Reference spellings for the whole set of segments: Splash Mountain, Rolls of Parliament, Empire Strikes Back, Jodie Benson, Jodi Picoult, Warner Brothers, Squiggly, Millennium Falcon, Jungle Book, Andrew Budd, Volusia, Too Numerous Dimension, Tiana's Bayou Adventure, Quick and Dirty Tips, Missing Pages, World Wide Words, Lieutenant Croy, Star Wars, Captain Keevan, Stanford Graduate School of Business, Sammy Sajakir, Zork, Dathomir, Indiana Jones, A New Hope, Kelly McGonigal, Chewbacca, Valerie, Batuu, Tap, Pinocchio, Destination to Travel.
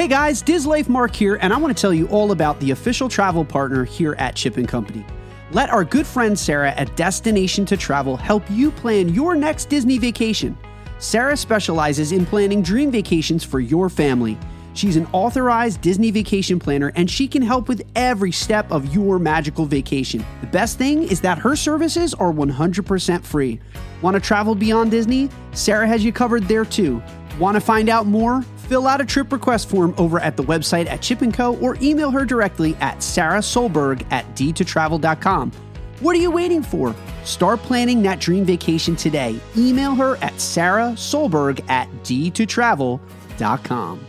Hey guys, Dislife Mark here, and I want to tell you all about the official travel partner here at Chip and Company. Let our good friend Sarah at Destination to Travel help you plan your next Disney vacation. Sarah specializes in planning dream vacations for your family. She's an authorized Disney vacation planner, and she can help with every step of your magical vacation. The best thing is that her services are 100% free. Want to travel beyond Disney? Sarah has you covered there too. Want to find out more? Fill out a trip request form over at the website at Chip & Co. or email her directly at sarahsolberg@d2travel.com. What are you waiting for? Start planning that dream vacation today. Email her at sarahsolberg@d2travel.com.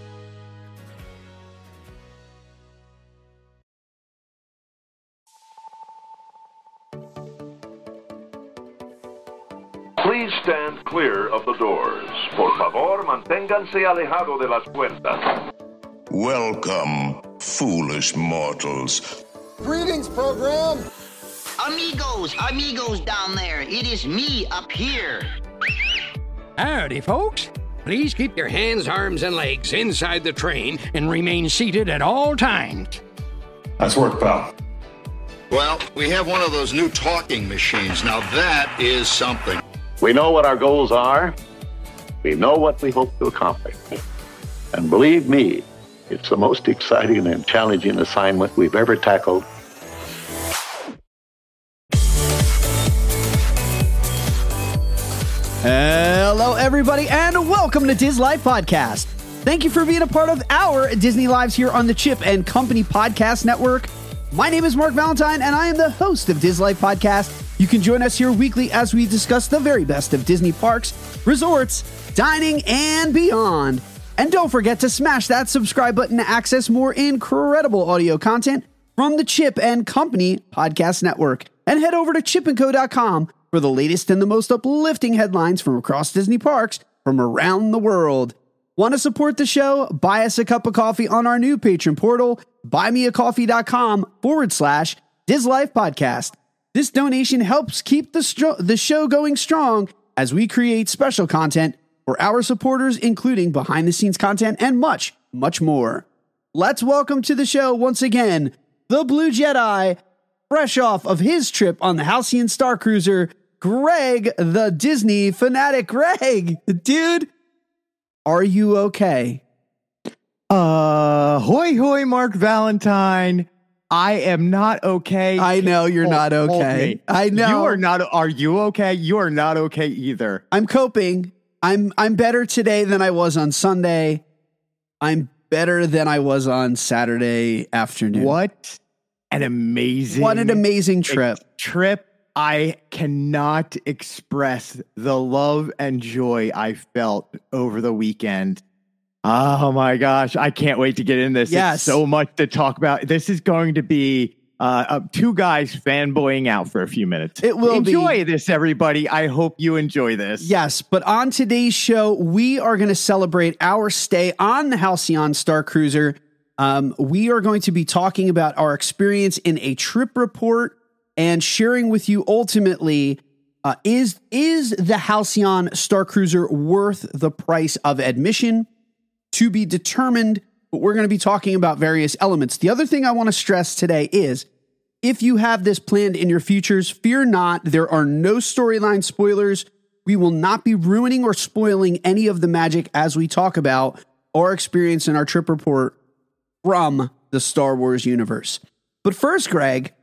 Please stand clear of the doors. Por favor, manténganse alejado de las puertas. Welcome, foolish mortals. Greetings, program. Amigos down there. It is me up here. Howdy, folks. Please keep your hands, arms, and legs inside the train and remain seated at all times. Nice work, pal. Well, we have one of those new talking machines. Now that is something. We know what our goals are. We know what we hope to accomplish. And believe me, it's the most exciting and challenging assignment we've ever tackled. Hello, everybody, and welcome to Dislife Podcast. Thank you for being a part of our Disney Lives here on the Chip and Company Podcast Network. My name is Mark Valentine, and I am the host of Dislife Podcast. You can join us here weekly as we discuss the very best of Disney parks, resorts, dining, and beyond. And don't forget to smash that subscribe button to access more incredible audio content from the Chip and Company Podcast Network. And head over to chipandco.com for the latest and the most uplifting headlines from across Disney parks from around the world. Want to support the show? Buy us a cup of coffee on our new Patreon portal, Buymeacoffee.com/DisLifePodcast. This donation helps keep the show going strong as we create special content for our supporters, including behind-the-scenes content and much, much more. Let's welcome to the show once again, the Blue Jedi, fresh off of his trip on the Halcyon Star Cruiser, Greg, the Disney fanatic. Greg, dude, are you okay? Hoi hoi, Mark Valentine. I am not okay. I know you're not okay. I know you are not. Are you okay? You are not okay either. I'm coping. I'm better today than I was on Sunday. I'm better than I was on Saturday afternoon. What an amazing trip. I cannot express the love and joy I felt over the weekend. Oh my gosh, I can't wait to get in this. Yes. It's so much to talk about. This is going to be two guys fanboying out for a few minutes. It will Enjoy this, everybody. I hope you enjoy this. Yes, but on today's show, we are going to celebrate our stay on the Halcyon Star Cruiser. We are going to be talking about our experience in a trip report and sharing with you ultimately, is the Halcyon Star Cruiser worth the price of admission? To be determined, but we're going to be talking about various elements. The other thing I want to stress today is, if you have this planned in your futures, fear not, there are no storyline spoilers. We will not be ruining or spoiling any of the magic as we talk about our experience in our trip report from the Star Wars universe. But first, Greg,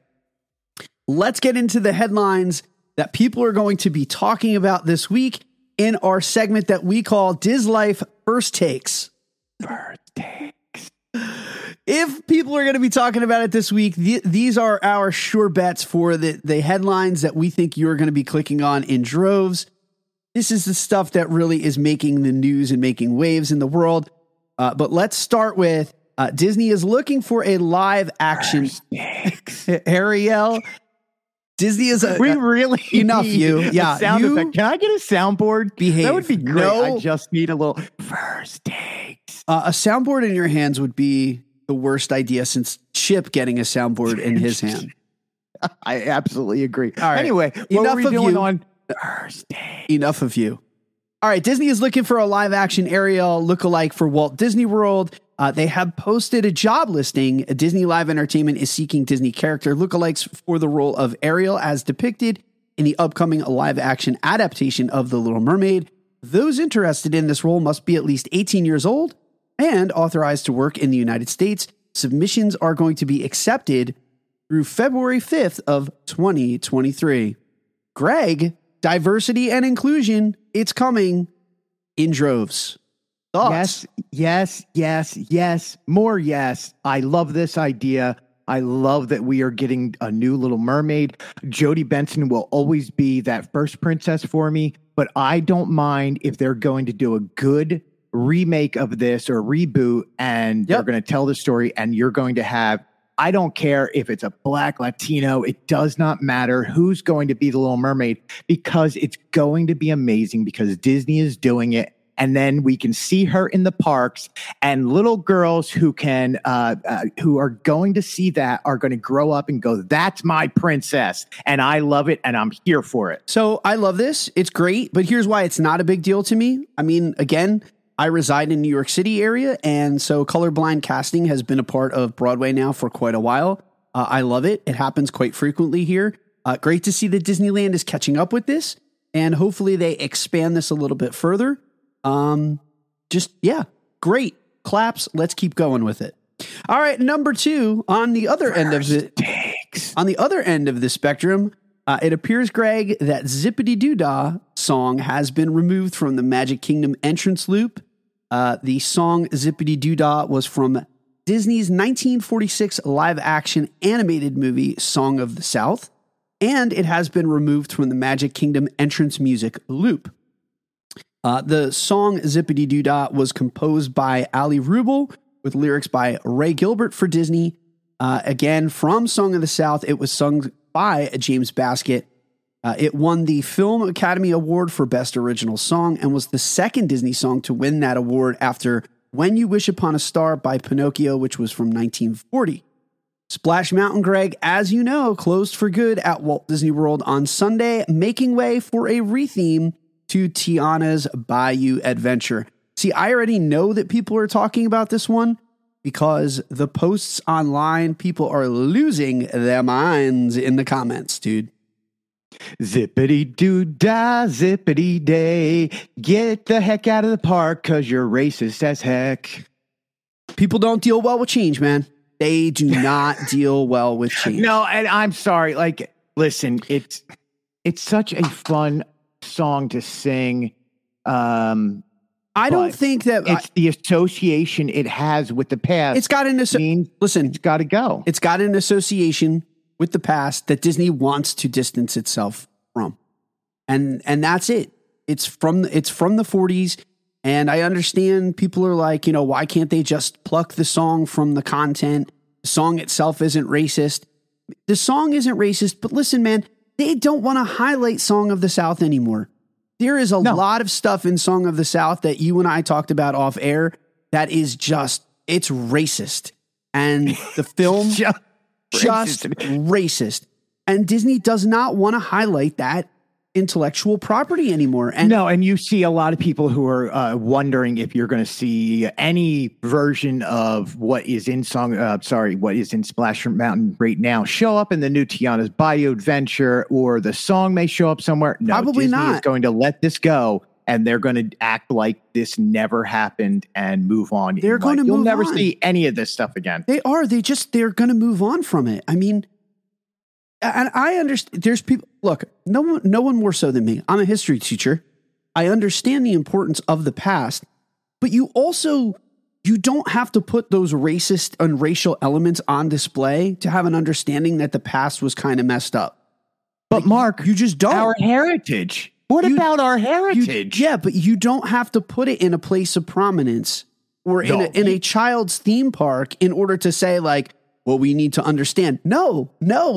let's get into the headlines that people are going to be talking about this week in our segment that we call Dislife First Takes. If people are going to be talking about it this week, these are our sure bets for the headlines that we think you're going to be clicking on in droves. This is the stuff that really is making the news and making waves in the world. But let's start with Disney is looking for a live action Ariel. Disney is a... We really enough you. Yeah, sound effect. Can I get a soundboard? Behave. That would be great. No, I just need a little first takes. A soundboard in your hands would be the worst idea since Chip getting a soundboard in his hand. I absolutely agree. All right. Anyway, enough of you. All right, Disney is looking for a live action Ariel lookalike for Walt Disney World. They have posted a job listing. Disney Live Entertainment is seeking Disney character lookalikes for the role of Ariel as depicted in the upcoming live-action adaptation of The Little Mermaid. Those interested in this role must be at least 18 years old and authorized to work in the United States. Submissions are going to be accepted through February 5th of 2023. Greg, diversity and inclusion, it's coming in droves. Thoughts? Yes, yes, yes, yes. More yes. I love this idea. I love that we are getting a new Little Mermaid. Jodie Benson will always be that first princess for me, but I don't mind if they're going to do a good remake of this or reboot and they're going to tell the story and you're going to have, I don't care if it's a Black, Latino, it does not matter who's going to be the Little Mermaid because it's going to be amazing because Disney is doing it. And then we can see her in the parks, and little girls who can, who are going to see that are going to grow up and go, "That's my princess," and I love it, and I'm here for it. So I love this; it's great. But here's why it's not a big deal to me. I mean, again, I reside in New York City area, and so colorblind casting has been a part of Broadway now for quite a while. I love it; it happens quite frequently here. Great to see that Disneyland is catching up with this, and hopefully they expand this a little bit further. Great. Claps. Let's keep going with it. All right. Number two, on the other end of the spectrum, it appears, Greg, that Zip-a-Dee-Doo-Dah song has been removed from the Magic Kingdom entrance loop. The song Zip-a-Dee-Doo-Dah was from Disney's 1946 live action animated movie Song of the South, and it has been removed from the Magic Kingdom entrance music loop. The song Zip-a-Dee-Doo-Dah was composed by Ali Rubel with lyrics by Ray Gilbert for Disney. Again, from Song of the South, it was sung by James Baskett. It won the Film Academy Award for Best Original Song and was the second Disney song to win that award after When You Wish Upon a Star by Pinocchio, which was from 1940. Splash Mountain, Greg, as you know, closed for good at Walt Disney World on Sunday, making way for a retheme to Tiana's Bayou Adventure. See, I already know that people are talking about this one because the posts online, people are losing their minds in the comments, dude. Zip-a-dee-doo-dah, zip-a-dee-day. Get the heck out of the park because you're racist as heck. People don't deal well with change, man. They do not deal well with change. No, and I'm sorry. Like, listen, it's such a fun song to sing. I don't think that it's the association it has with the past. It's got an listen, it's got to go. It's got an association with the past that Disney wants to distance itself from, and that's it. It's from the 40s, and I understand people are like, you know, why can't they just pluck the song from the content? The song itself isn't racist. The song isn't racist, but listen, man, they don't want to highlight Song of the South anymore. There is a lot of stuff in Song of the South that you and I talked about off air that is just, it's racist. And the film, just racist. And Disney does not want to highlight that intellectual property anymore. And you see a lot of people who are wondering if you're going to see any version of what is in Splash Mountain right now show up in the new Tiana's Bayou Adventure, or the song may show up somewhere. No, probably Disney not. Is going to let this go, and they're going to act like this never happened and move on. They're going to move on. You'll never see any of this stuff again. They're going to move on from it. I mean, and I understand there's people, look, no one more so than me. I'm a history teacher. I understand the importance of the past, but you don't have to put those racist and racial elements on display to have an understanding that the past was kind of messed up. But like, Mark, you just don't. Our heritage. What about our heritage? But you don't have to put it in a place of prominence or in a child's theme park in order to say like, well, we need to understand. No,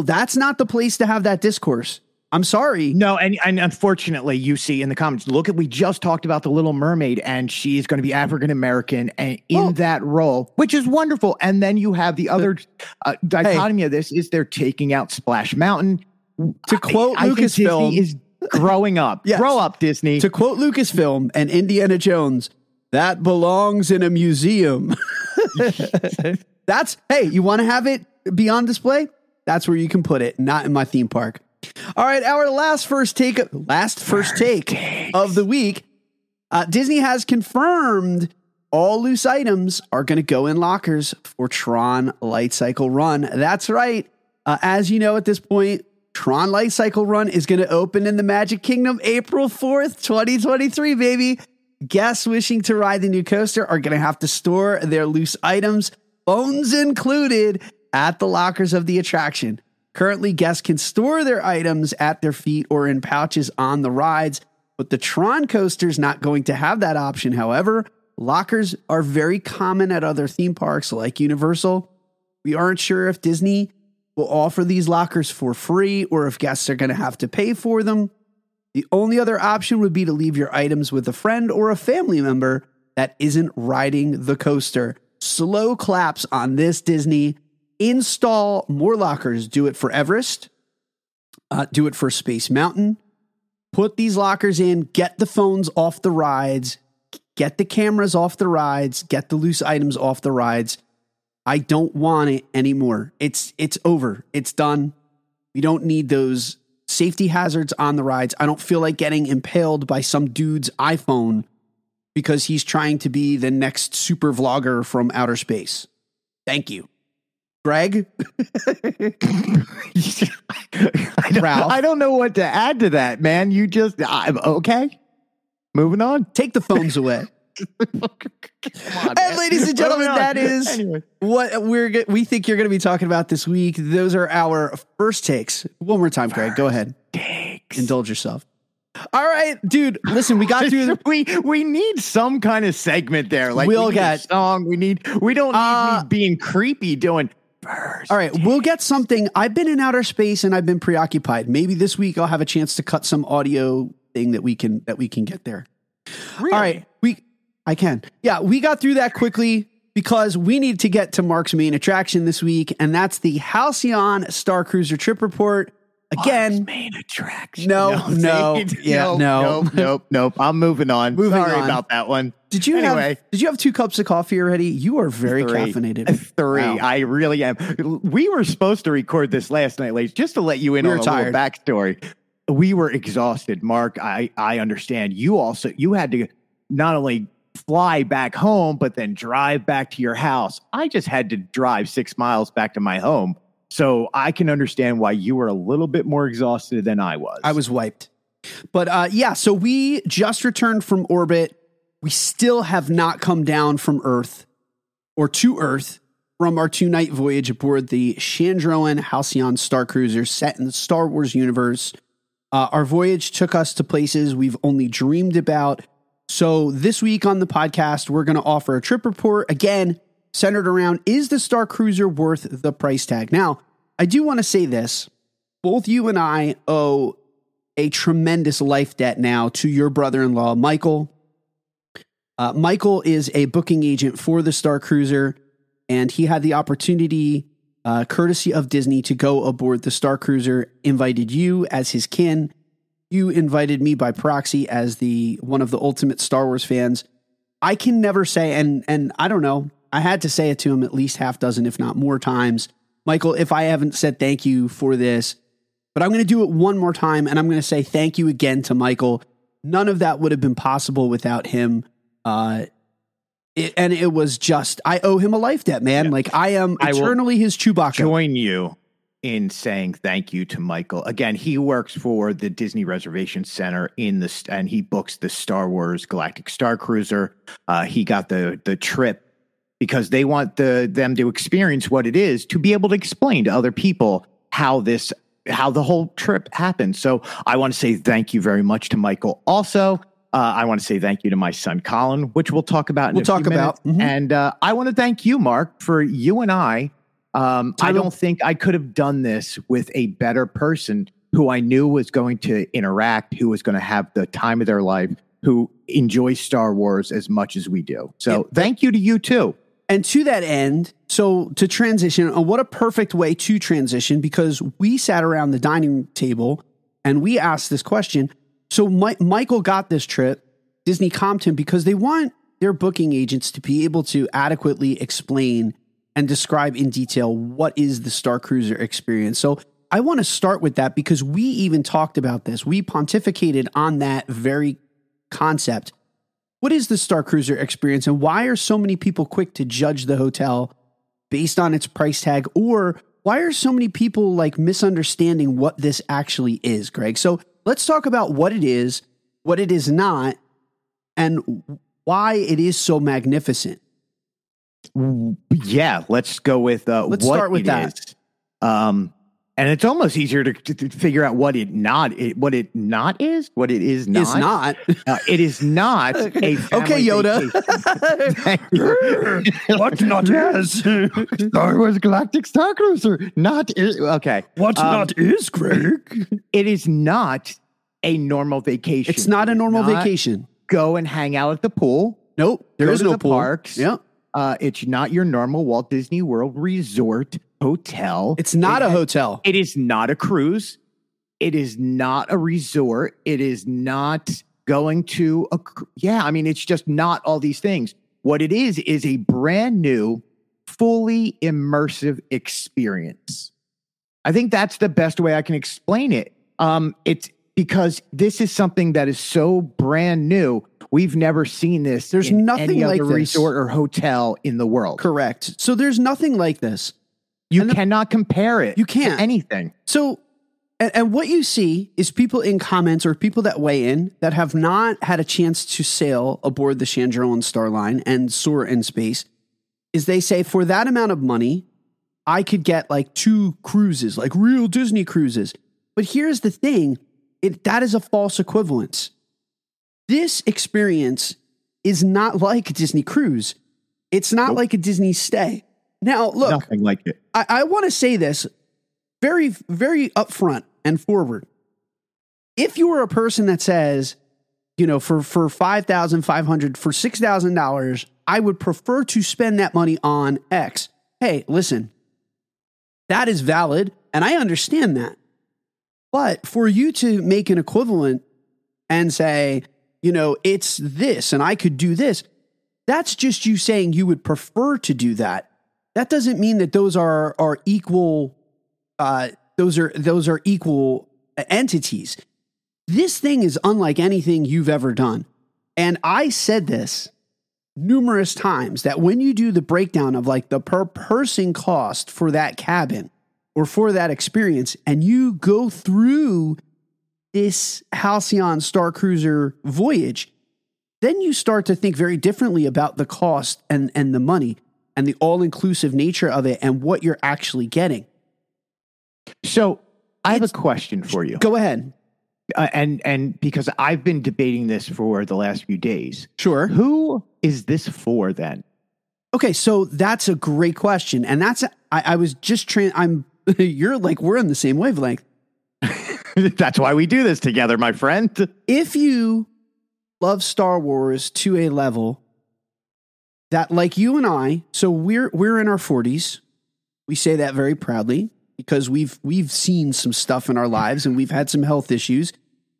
that's not the place to have that discourse. I'm sorry. No, and unfortunately, you see in the comments, look at, we just talked about The Little Mermaid, and she's going to be African-American and in that role, which is wonderful. And then you have the other dichotomy of this is they're taking out Splash Mountain. To quote Lucasfilm. Disney is growing up. Yes. Grow up, Disney. To quote Lucasfilm and Indiana Jones, that belongs in a museum. That's, hey, you want to have it be on display? That's where you can put it, not in my theme park. All right, our last first take of the week. Disney has confirmed all loose items are going to go in lockers for Tron Light Cycle Run. That's right. As you know, at this point, Tron Light Cycle Run is going to open in the Magic Kingdom April 4th, 2023, baby. Guests wishing to ride the new coaster are going to have to store their loose items, phones included, at the lockers of the attraction. Currently, guests can store their items at their feet or in pouches on the rides, but the Tron coaster is not going to have that option. However, lockers are very common at other theme parks like Universal. We aren't sure if Disney will offer these lockers for free or if guests are going to have to pay for them. The only other option would be to leave your items with a friend or a family member that isn't riding the coaster. Slow claps on this, Disney. Install more lockers. Do it for Everest. Do it for Space Mountain. Put these lockers in. Get the phones off the rides. Get the cameras off the rides. Get the loose items off the rides. I don't want it anymore. It's over. It's done. We don't need those safety hazards on the rides. I don't feel like getting impaled by some dude's iPhone because he's trying to be the next super vlogger from outer space. Thank you. Greg? I don't know what to add to that, man. You just, I'm okay. Moving on. Take the phones away. Come on, and ladies and gentlemen, that is anyway. What we think you're going to be talking about this week. Those are our first takes. One more time, Greg. Go ahead. Takes. Indulge yourself. All right, dude. Listen, we got through. We need some kind of segment there. Like we'll get a song. We don't need me being creepy doing. First. All right, we'll get something. I've been in outer space and I've been preoccupied. Maybe this week I'll have a chance to cut some audio thing that we can get there. Really? All right, I can. Yeah, we got through that quickly because we need to get to Mark's main attraction this week, and that's the Halcyon Star Cruiser Trip Report. Again, Mark's main attraction. Nope. I'm moving on. Sorry about that one. Did you have 2 cups of coffee already? You are very caffeinated. 3. Wow. I really am. We were supposed to record this last night, ladies, just to let you in on a little backstory. We were exhausted, Mark. I understand. You had to not only fly back home, but then drive back to your house. I just had to drive 6 miles back to my home. So I can understand why you were a little bit more exhausted than I was. I was wiped. But so we just returned from orbit. We still have not come down from Earth or to Earth from our 2-night voyage aboard the Chandrilan Halcyon Star Cruiser set in the Star Wars universe. Our voyage took us to places we've only dreamed about. So this week on the podcast, we're going to offer a trip report again, centered around, is the Star Cruiser worth the price tag? Now, I do want to say this. Both you and I owe a tremendous life debt now to your brother-in-law, Michael. Michael is a booking agent for the Star Cruiser, and he had the opportunity, courtesy of Disney, to go aboard the Star Cruiser, invited you as his kin. You invited me by proxy as one of the ultimate Star Wars fans. I can never say, and I don't know, I had to say it to him at least 6, if not more times. Michael, if I haven't said thank you for this, but I'm going to do it one more time, and I'm going to say thank you again to Michael. None of that would have been possible without him. It was just, I owe him a life debt, man. Yeah. Like, I am eternally his Chewbacca. Join you in saying thank you to Michael. Again, he works for the Disney Reservation Center and he books the Star Wars Galactic Star Cruiser. He got the trip because they want them to experience what it is to be able to explain to other people how the whole trip happened. So I want to say thank you very much to Michael. Also, I want to say thank you to my son, Colin, which we'll talk about in a few minutes. Mm-hmm. And I want to thank you, Mark, for you and I. I don't think I could have done this with a better person who I knew was going to interact, who was going to have the time of their life, who enjoys Star Wars as much as we do. So thank you to you, too. And to that end, so to transition, what a perfect way to transition, because we sat around the dining table and we asked this question. So Michael got this trip. Disney comped him because they want their booking agents to be able to adequately explain and describe in detail what is the Star Cruiser experience. So I want to start with that because we even talked about this. We pontificated on that very concept. What is the Star Cruiser experience, and why are so many people quick to judge the hotel based on its price tag, or why are so many people like misunderstanding what this actually is, Greg? So let's talk about what it is not, and why it is so magnificent. Yeah, let's go with let's what start with it that. Is. And it's almost easier to figure out what it is not. It's not. It is not a family Yoda. What not is? Star Wars Galactic Star Cruiser. Not is. Okay. What not is, Greg? It is not a normal vacation. It's not a normal vacation. Go and hang out at the pool. Nope. There is no pool. Parks. Yep. It's not your normal Walt Disney World Resort hotel. It's not a hotel. It is not a cruise. It is not a resort. It is not going to a... Yeah, I mean, it's just not all these things. What it is a brand new, fully immersive experience. I think that's the best way I can explain it. It's because this is something that is so brand new. We've never seen this. There's nothing like this resort or hotel in the world. Correct. So there's nothing like this. You cannot compare it. You can't to anything. So, and what you see is people in comments or people that weigh in that have not had a chance to sail aboard the Chandrilan Starline and soar in space, is they say, for that amount of money, I could get like 2 cruises, like real Disney cruises. But here's the thing. That is a false equivalence. This experience is not like a Disney cruise. It's not like a Disney stay. Now, look, nothing like it. I want to say this very, very upfront and forward. If you are a person that says, you know, for $5,500, for $6,000, I would prefer to spend that money on X. Hey, listen, that is valid, and I understand that. But for you to make an equivalent and say, you know, it's this and I could do this, that's just you saying you would prefer to do that. That doesn't mean that those are equal. Those are equal entities. This thing is unlike anything you've ever done. And I said this numerous times, that when you do the breakdown of like the per person cost for that cabin or for that experience, and you go through this Halcyon Star Cruiser voyage, then you start to think very differently about the cost and the money and the all-inclusive nature of it and what you're actually getting. So I have a question for you. Go ahead. And because I've been debating this for the last few days. Sure. Who is this for then? Okay, so that's a great question. And that's, I was just you're like, we're on the same wavelength. That's why we do this together, my friend. If you love Star Wars to a level that, like you and I, so we're in our 40s. We say that very proudly because we've seen some stuff in our lives and we've had some health issues.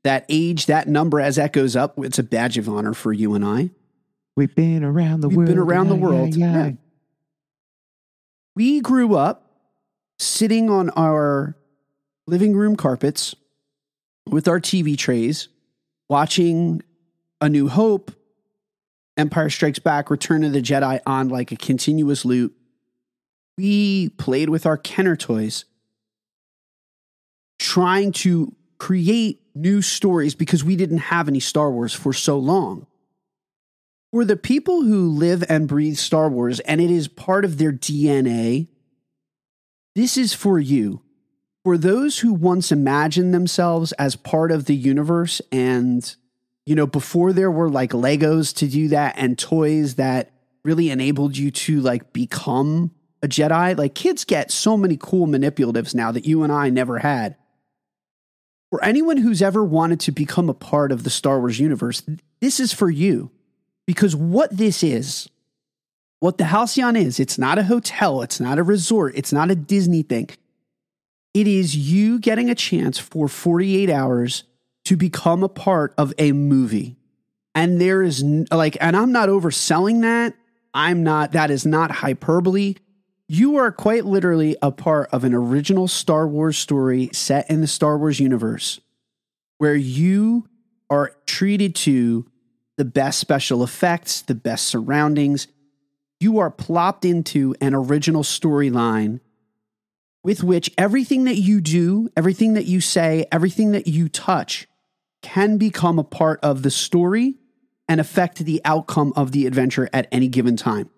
That age, that number, as that goes up, it's a badge of honor for you and I. We've been around the world. We've been around the world. Yeah. Yeah. We grew up sitting on our living room carpets with our TV trays, watching A New Hope, Empire Strikes Back, Return of the Jedi on like a continuous loop. We played with our Kenner toys, trying to create new stories because we didn't have any Star Wars for so long. For the people who live and breathe Star Wars, and it is part of their DNA, this is for you. For those who once imagined themselves as part of the universe and, you know, before there were like Legos to do that and toys that really enabled you to like become a Jedi, like kids get so many cool manipulatives now that you and I never had. For anyone who's ever wanted to become a part of the Star Wars universe, this is for you. Because what this is, what the Halcyon is, it's not a hotel, it's not a resort, it's not a Disney thing. It is you getting a chance for 48 hours to become a part of a movie, And there is like, and I'm not overselling that. I'm not, that is not hyperbole. You are quite literally a part of an original Star Wars story set in the Star Wars universe where you are treated to the best special effects, the best surroundings. You are plopped into an original storyline with which everything that you do, everything that you say, everything that you touch can become a part of the story and affect the outcome of the adventure at any given time.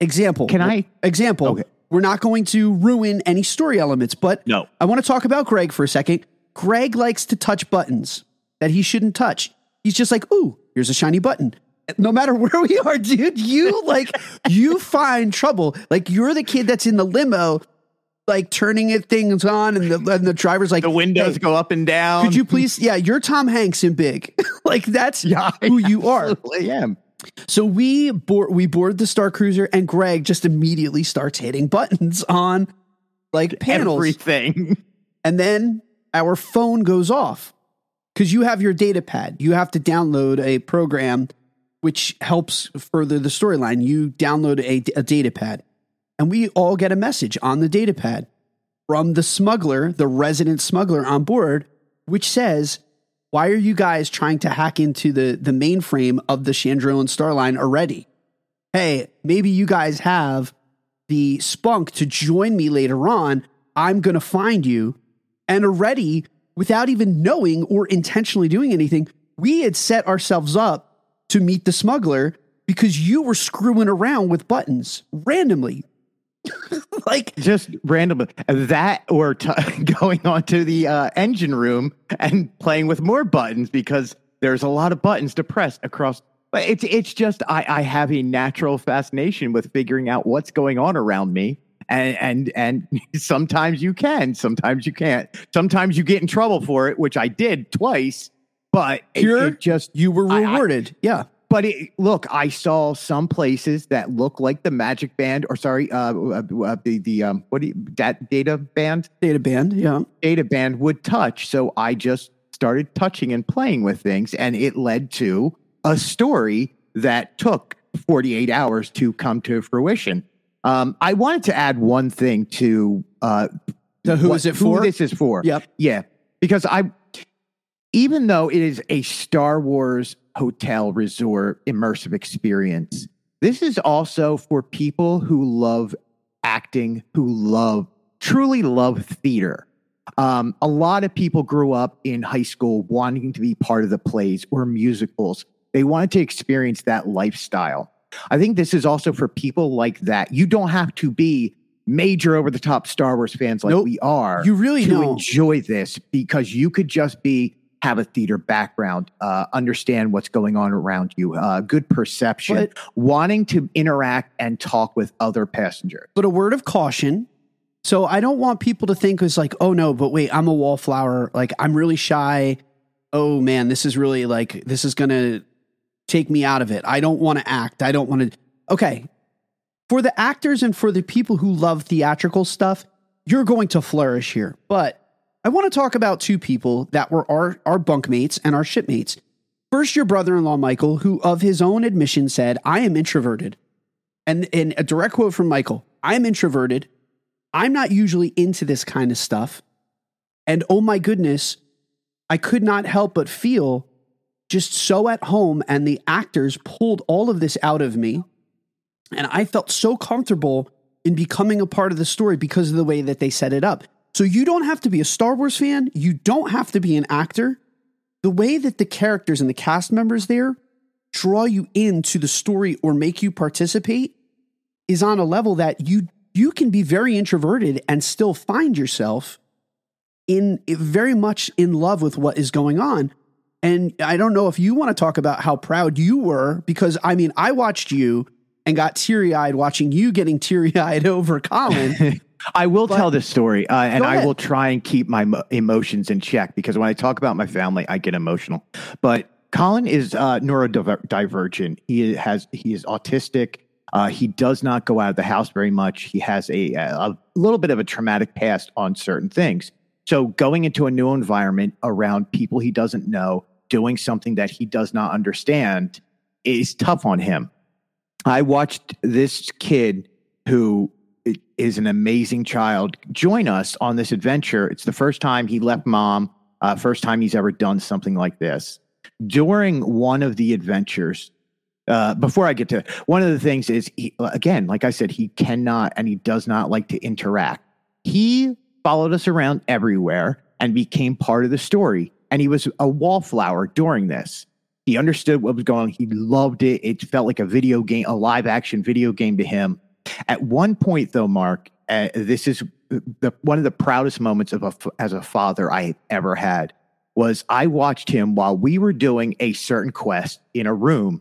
Example. Can I? Example. Okay. We're not going to ruin any story elements, but no. I want to talk about Greg for a second. Greg likes to touch buttons that he shouldn't touch. He's just like, ooh, here's a shiny button. No matter where we are, dude, you like, you find trouble. Like you're the kid that's in the limo, like turning it things on, and the driver's like, the windows go up and down. Could you please? Yeah, you're Tom Hanks in Big. Like that's who you are. Absolutely am. So we board the Star Cruiser, and Greg just immediately starts hitting buttons on like panels, everything, and then our phone goes off because you have your data pad. You have to download a program which helps further the storyline. You download a data pad. And we all get a message on the data pad from the smuggler, the resident smuggler on board, which says, why are you guys trying to hack into the mainframe of the Chandrilan Starline already? Hey, maybe you guys have the spunk to join me later on. I'm going to find you. And already, without even knowing or intentionally doing anything, we had set ourselves up to meet the smuggler because you were screwing around with buttons randomly. Like just randomly that, or going onto the engine room and playing with more buttons because there's a lot of buttons to press across. But it's just I have a natural fascination with figuring out what's going on around me, and sometimes you can, sometimes you can't, sometimes you get in trouble for it, which I did twice. But you were rewarded, But look, I saw some places that look like the Magic Band, or sorry, that Data Band? Data Band, yeah. Data Band would touch, so I just started touching and playing with things, and it led to a story that took 48 hours to come to fruition. I wanted to add one thing to... Who this is for. Yep. Yeah, because even though it is a Star Wars hotel resort immersive experience, this is also for people who love acting, who truly love theater. A lot of people grew up in high school wanting to be part of the plays or musicals. They wanted to experience that lifestyle. I think this is also for people like that. You don't have to be major over-the-top Star Wars fans like we are. You really don't. Enjoy this, because you could just have a theater background, understand what's going on around you, good perception, wanting to interact and talk with other passengers. But a word of caution. So I don't want people to think it's like, oh no, but wait, I'm a wallflower. Like I'm really shy. Oh man, this is really like, this is going to take me out of it. I don't want to act. I don't want to. Okay. For the actors and for the people who love theatrical stuff, you're going to flourish here. But I want to talk about two people that were our bunkmates and our shipmates. First, your brother-in-law, Michael, who of his own admission said, I am introverted. And in a direct quote from Michael, I'm introverted. I'm not usually into this kind of stuff. And oh my goodness, I could not help but feel just so at home. And the actors pulled all of this out of me. And I felt so comfortable in becoming a part of the story because of the way that they set it up. So you don't have to be a Star Wars fan. You don't have to be an actor. The way that the characters and the cast members there draw you into the story or make you participate is on a level that you can be very introverted and still find yourself in very much in love with what is going on. And I don't know if you want to talk about how proud you were, because I mean, I watched you and got teary-eyed watching you getting teary-eyed over Colin. I will tell this story, and I will try and keep my emotions in check, because when I talk about my family, I get emotional. But Colin is neurodivergent. He is autistic. He does not go out of the house very much. He has a little bit of a traumatic past on certain things. So going into a new environment around people he doesn't know doing something that he does not understand is tough on him. I watched this kid who is an amazing child join us on this adventure. It's the first time he left mom, first time he's ever done something like this. During one of the adventures, before I get to one of the things is, he, again, like I said, he cannot and he does not like to interact. He followed us around everywhere and became part of the story. And he was a wallflower during this. He understood what was going on. He loved it. It felt like a video game, a live action video game to him. At one point, though, Mark, this is one of the proudest moments of as a father I ever had, was I watched him while we were doing a certain quest in a room.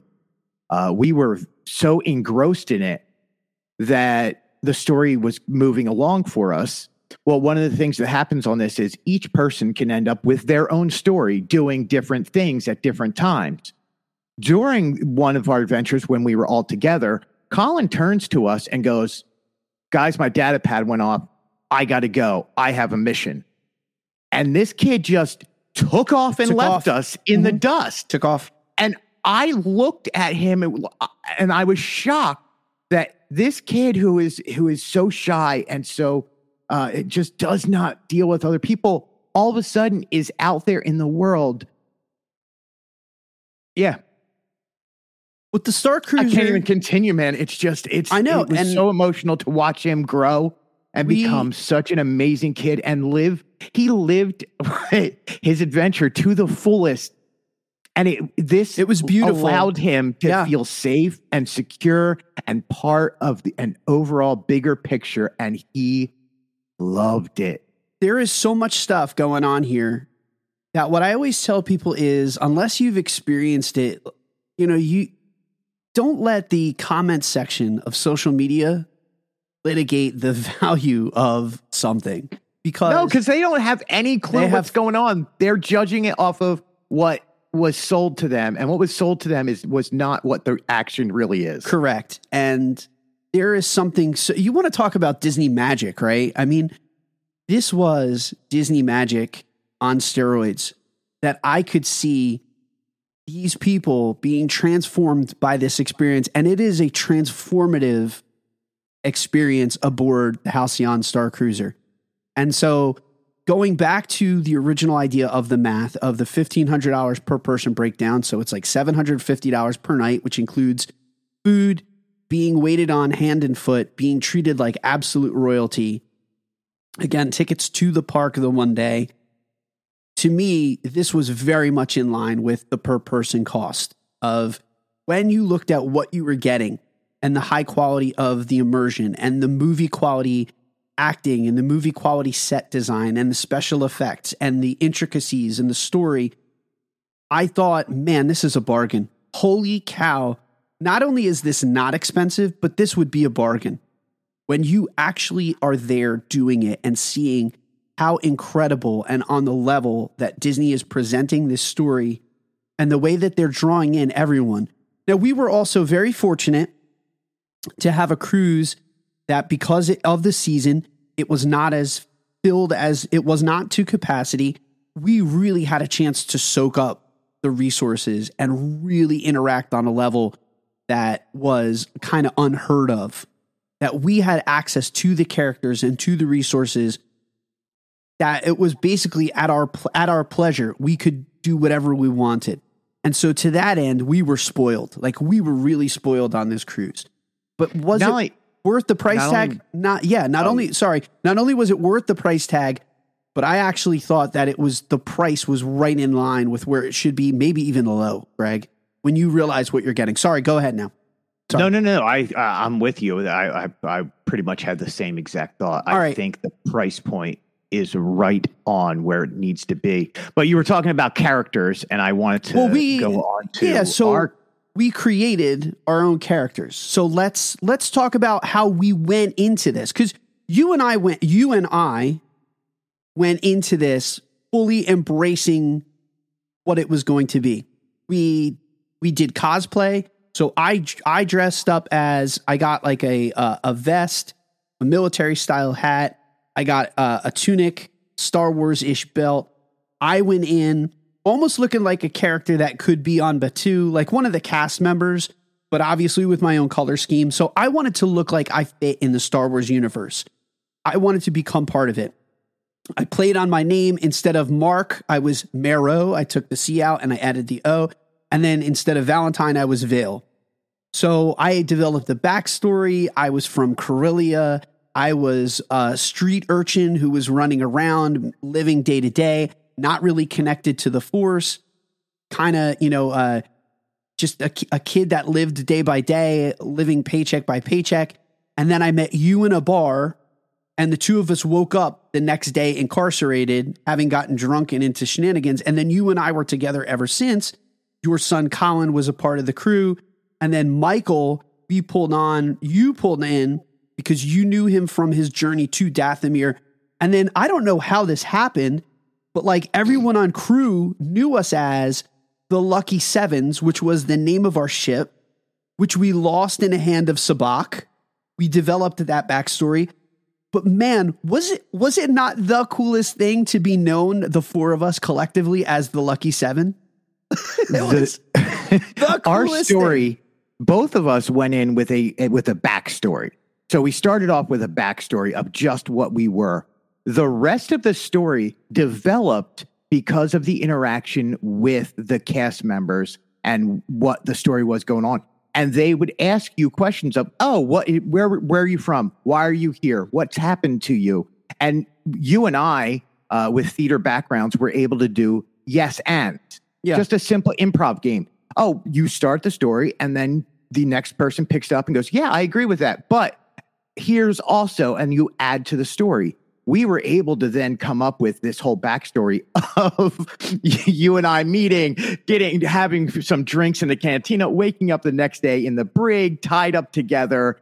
We were so engrossed in it that the story was moving along for us. Well, one of the things that happens on this is each person can end up with their own story doing different things at different times. During one of our adventures, when we were all together, Colin turns to us and goes, "Guys, my data pad went off. I got to go. I have a mission." And this kid just took off and left us in the dust. Took off. And I looked at him and I was shocked that this kid who is so shy and so it just does not deal with other people, all of a sudden is out there in the world. Yeah. With the Star Cruiser, I can't even continue, man. It was so emotional to watch him grow and become such an amazing kid and live. He lived his adventure to the fullest, and it was beautiful. Allowed him to feel safe and secure and part of an overall bigger picture, and he loved it. There is so much stuff going on here that what I always tell people is, unless you've experienced it, you don't let the comment section of social media litigate the value of something. Because they don't have any clue what's going on. They're judging it off of what was sold to them. And what was sold to them was not what the action really is. Correct. And there is something... So you want to talk about Disney magic, right? I mean, this was Disney magic on steroids that I could see... These people being transformed by this experience, and it is a transformative experience aboard the Halcyon Star Cruiser. And so going back to the original idea of the math of the $1,500 per person breakdown, so it's like $750 per night, which includes food, being waited on hand and foot, being treated like absolute royalty. Again, tickets to the park of the one day. To me, this was very much in line with the per person cost of when you looked at what you were getting and the high quality of the immersion and the movie quality acting and the movie quality set design and the special effects and the intricacies and the story. I thought, man, this is a bargain. Holy cow. Not only is this not expensive, but this would be a bargain when you actually are there doing it and seeing how incredible and on the level that Disney is presenting this story and the way that they're drawing in everyone. Now, we were also very fortunate to have a cruise that, because of the season, it was not as filled as it was not to capacity. We really had a chance to soak up the resources and really interact on a level that was kind of unheard of, that we had access to the characters and to the resources that it was basically at our pleasure. We could do whatever we wanted. And so to that end, we were spoiled. Like, we were really spoiled on this cruise. But was it worth the price tag? Not only was it worth the price tag, but I actually thought that the price was right in line with where it should be, maybe even low, Greg, when you realize what you're getting. Sorry, go ahead now. Sorry. No. I'm with you. I pretty much had the same exact thought. I think the price point is right on where it needs to be. But you were talking about characters, and I wanted to go on to we created our own characters. So let's talk about how we went into this, because you and I went into this fully embracing what it was going to be. We did cosplay. So I dressed up as, I got like a vest, a military style hat, I got a tunic, Star Wars-ish belt. I went in almost looking like a character that could be on Batuu, like one of the cast members, but obviously with my own color scheme. So I wanted to look like I fit in the Star Wars universe. I wanted to become part of it. I played on my name. Instead of Mark, I was Mero. I took the C out and I added the O. And then instead of Valentine, I was Vale. So I developed the backstory. I was from Corellia. I was a street urchin who was running around, living day to day, not really connected to the Force. Kind of, just a kid that lived day by day, living paycheck by paycheck. And then I met you in a bar, and the two of us woke up the next day incarcerated, having gotten drunk and into shenanigans. And then you and I were together ever since. Your son Colin was a part of the crew. And then Michael, you pulled in because you knew him from his journey to Dathomir. And then I don't know how this happened, but like everyone on crew knew us as the Lucky Sevens, which was the name of our ship, which we lost in the hand of Sabacc. We developed that backstory. But man, was it not the coolest thing to be known, the four of us collectively, as the Lucky Seven? The our story thing. Both of us went in with a backstory. So we started off with a backstory of just what we were. The rest of the story developed because of the interaction with the cast members and what the story was going on. And they would ask you questions of, oh, where are you from? Why are you here? What's happened to you? And you and I, with theater backgrounds, were able to do yes and. Yeah. Just a simple improv game. Oh, you start the story and then the next person picks it up and goes, yeah, I agree with that. But here's also, and you add to the story. We were able to then come up with this whole backstory of you and I meeting, having some drinks in the cantina, waking up the next day in the brig, tied up together.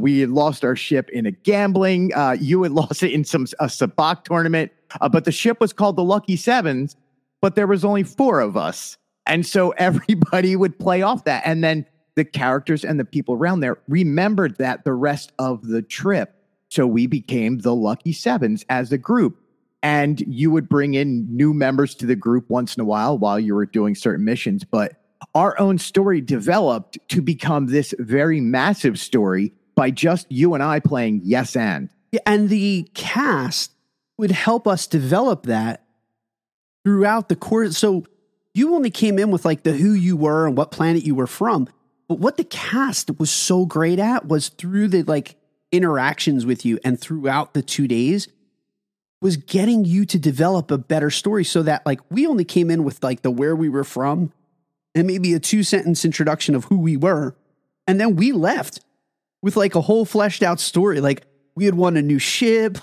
We had lost our ship in a gambling. You had lost it in a Sabacc tournament. But the ship was called the Lucky Sevens, but there was only four of us. And so everybody would play off that. And then the characters and the people around there remembered that the rest of the trip. So we became the Lucky Sevens as a group. And you would bring in new members to the group once in a while you were doing certain missions. But our own story developed to become this very massive story by just you and I playing yes and. And the cast would help us develop that throughout the course. So you only came in with like the who you were and what planet you were from. But what the cast was so great at was through the interactions with you and throughout the 2 days was getting you to develop a better story, so that we only came in with the where we were from and maybe a 2-sentence introduction of who we were. And then we left with a whole fleshed out story. We had won a new ship.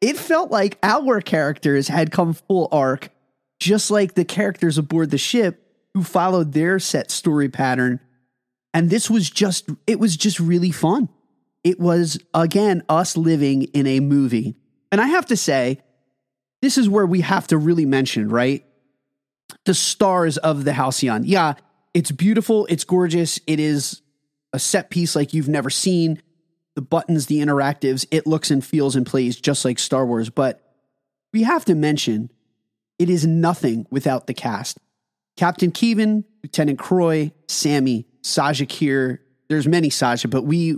It felt like our characters had come full arc, just like the characters aboard the ship who followed their set story pattern. And this was just really fun. It was, again, us living in a movie. And I have to say, this is where we have to really mention, right? The stars of the Halcyon. Yeah, it's beautiful. It's gorgeous. It is a set piece like you've never seen. The buttons, the interactives, it looks and feels and plays just like Star Wars. But we have to mention, it is nothing without the cast. Captain Keevan, Lieutenant Croy, Sammy, Sajakir. There's many Saja, but we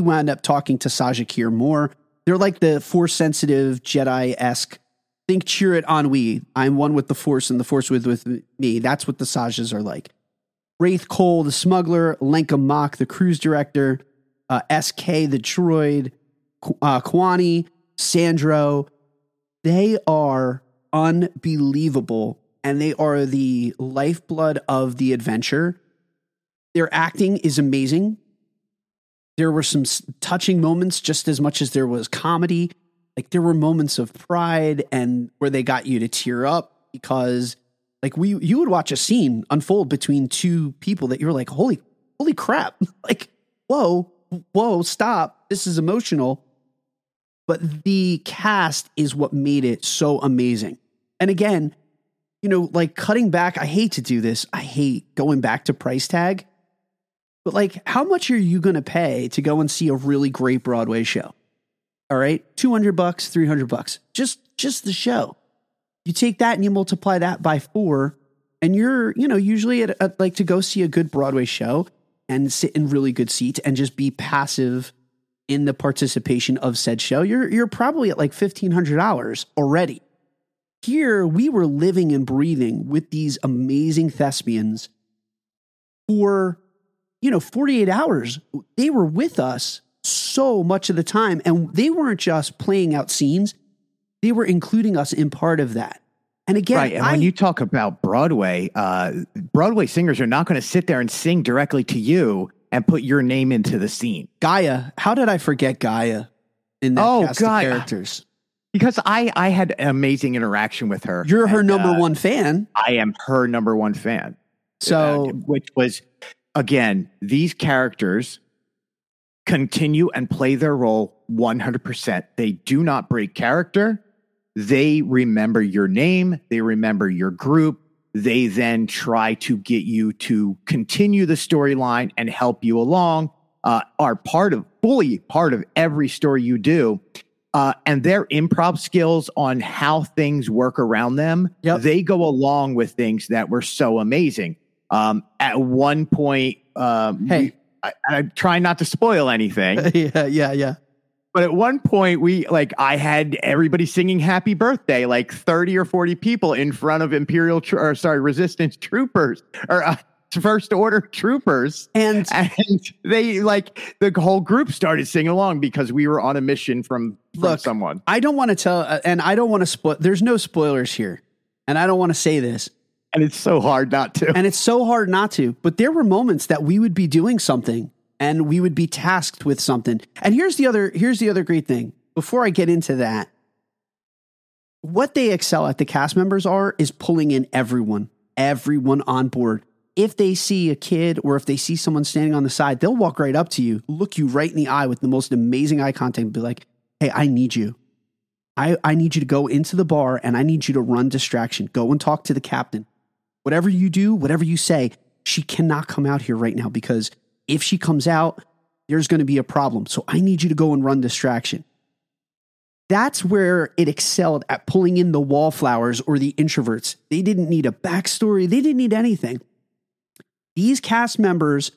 wound up talking to Sajakir more. They're like the Force-sensitive, Jedi-esque. Think Chirrut Ennui. I'm one with the Force and the Force with me. That's what the Sajas are like. Wraith Cole, the smuggler. Lenka Mock, the cruise director. SK, the droid. Kwani, Sandro. They are unbelievable, and they are the lifeblood of the adventure. Their acting is amazing. There were some touching moments just as much as there was comedy. There were moments of pride and where they got you to tear up because you would watch a scene unfold between two people that you were like, holy crap. Whoa, stop. This is emotional. But the cast is what made it so amazing. And again, cutting back, I hate to do this. I hate going back to price tag. But how much are you going to pay to go and see a really great Broadway show? All right. $200, $300, just the show. You take that and you multiply that by 4, and you're, you know, usually at like to go see a good Broadway show and sit in really good seats and just be passive in the participation of said show, you're probably at like $1,500 already. Here, we were living and breathing with these amazing thespians for, you know, 48 hours. They were with us so much of the time, and they weren't just playing out scenes. They were including us in part of that. And again, right. And when you talk about Broadway, Broadway singers are not going to sit there and sing directly to you and put your name into the scene. Gaia. How did I forget Gaia in that cast of characters? Because I had an amazing interaction with her. You're her number one fan. I am her number one fan. So, which was, again, these characters continue and play their role 100%. They do not break character. They remember your name. They remember your group. They then try to get you to continue the storyline and help you along, are fully part of every story you do. And their improv skills on how things work around them, They go along with things that were so amazing. At one point, I try not to spoil anything. Yeah. But at one point, I had everybody singing "Happy Birthday," like 30 or 40 people in front of Resistance troopers or First Order troopers, and they the whole group started singing along because we were on a mission from someone. I don't want to tell, and I don't want to spoil. There's no spoilers here, and I don't want to say this. And it's so hard not to. But there were moments that we would be doing something. And we would be tasked with something. And here's the other great thing. Before I get into that, what they excel at, the cast members is pulling in everyone on board. If they see a kid or if they see someone standing on the side, they'll walk right up to you, look you right in the eye with the most amazing eye contact, and be like, hey, I need you. I need you to go into the bar and I need you to run distraction. Go and talk to the captain. Whatever you do, whatever you say, she cannot come out here right now because if she comes out, there's going to be a problem. So I need you to go and run distraction. That's where it excelled at pulling in the wallflowers or the introverts. They didn't need a backstory. They didn't need anything. These cast members,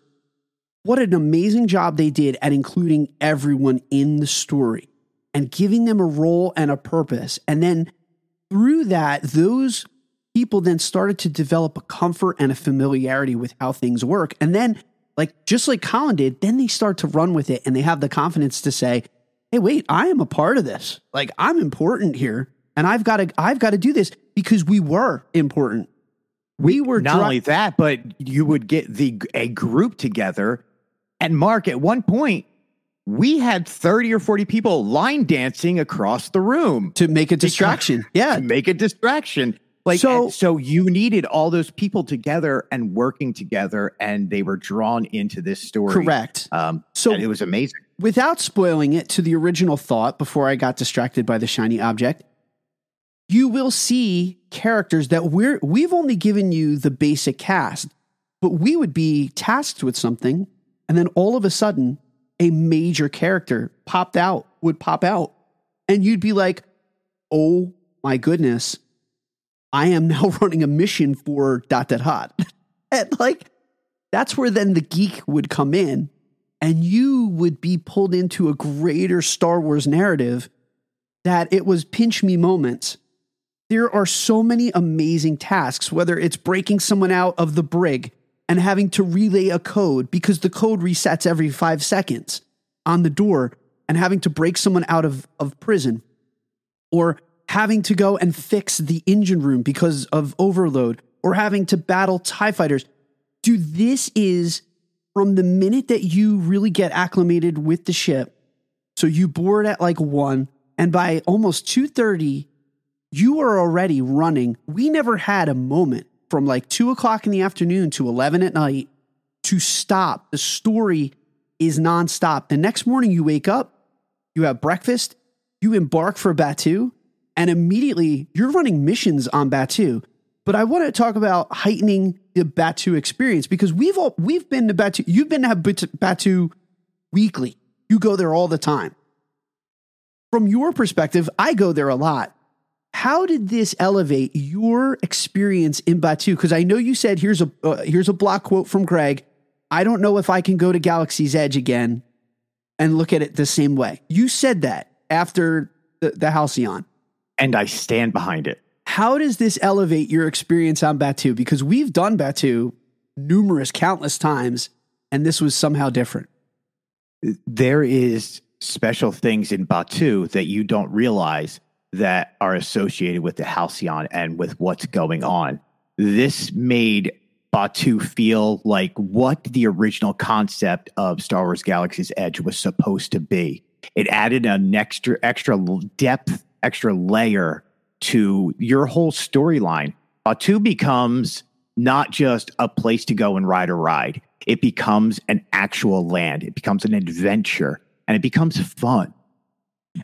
what an amazing job they did at including everyone in the story and giving them a role and a purpose. And then through that, those people then started to develop a comfort and a familiarity with how things work. And then just like Colin did, then they start to run with it and they have the confidence to say, hey, wait, I am a part of this. I'm important here and I've got to do this because we were important. We were not only that, but you would get a group together. And Mark, at one point, we had 30 or 40 people line dancing across the room to make a distraction. So you needed all those people together and working together, and they were drawn into this story. Correct. And it was amazing. Without spoiling it to the original thought, before I got distracted by the shiny object, you will see characters that we've only given you the basic cast, but we would be tasked with something, and then all of a sudden, a major character would pop out, and you'd be like, oh my goodness, I am now running a mission for ... And that's where then the geek would come in and you would be pulled into a greater Star Wars narrative that it was pinch me moments. There are so many amazing tasks, whether it's breaking someone out of the brig and having to relay a code because the code resets every 5 seconds on the door and having to break someone out of prison or having to go and fix the engine room because of overload or having to battle TIE fighters. Dude, this is from the minute that you really get acclimated with the ship. So you board at 1 and by almost 2:30, you are already running. We never had a moment from 2:00 in the afternoon to 11 at night to stop. The story is nonstop. The next morning you wake up, you have breakfast, you embark for Batuu, and immediately you're running missions on Batuu. But I want to talk about heightening the Batuu experience because we've been to Batuu. You've been to Batuu weekly. You go there all the time. From your perspective, I go there a lot. how did this elevate your experience in Batuu? Because I know you said, here's a block quote from Greg, I don't know if I can go to Galaxy's Edge again and look at it the same way. You said that after the Halcyon. And I stand behind it. How does this elevate your experience on Batuu? Because we've done Batuu countless times, and this was somehow different. There is special things in Batuu that you don't realize that are associated with the Halcyon and with what's going on. This made Batuu feel like what the original concept of Star Wars Galaxy's Edge was supposed to be. It added an extra depth, extra layer to your whole storyline. Batuu becomes not just a place to go and ride a ride. It becomes an actual land. It becomes an adventure, and it becomes fun.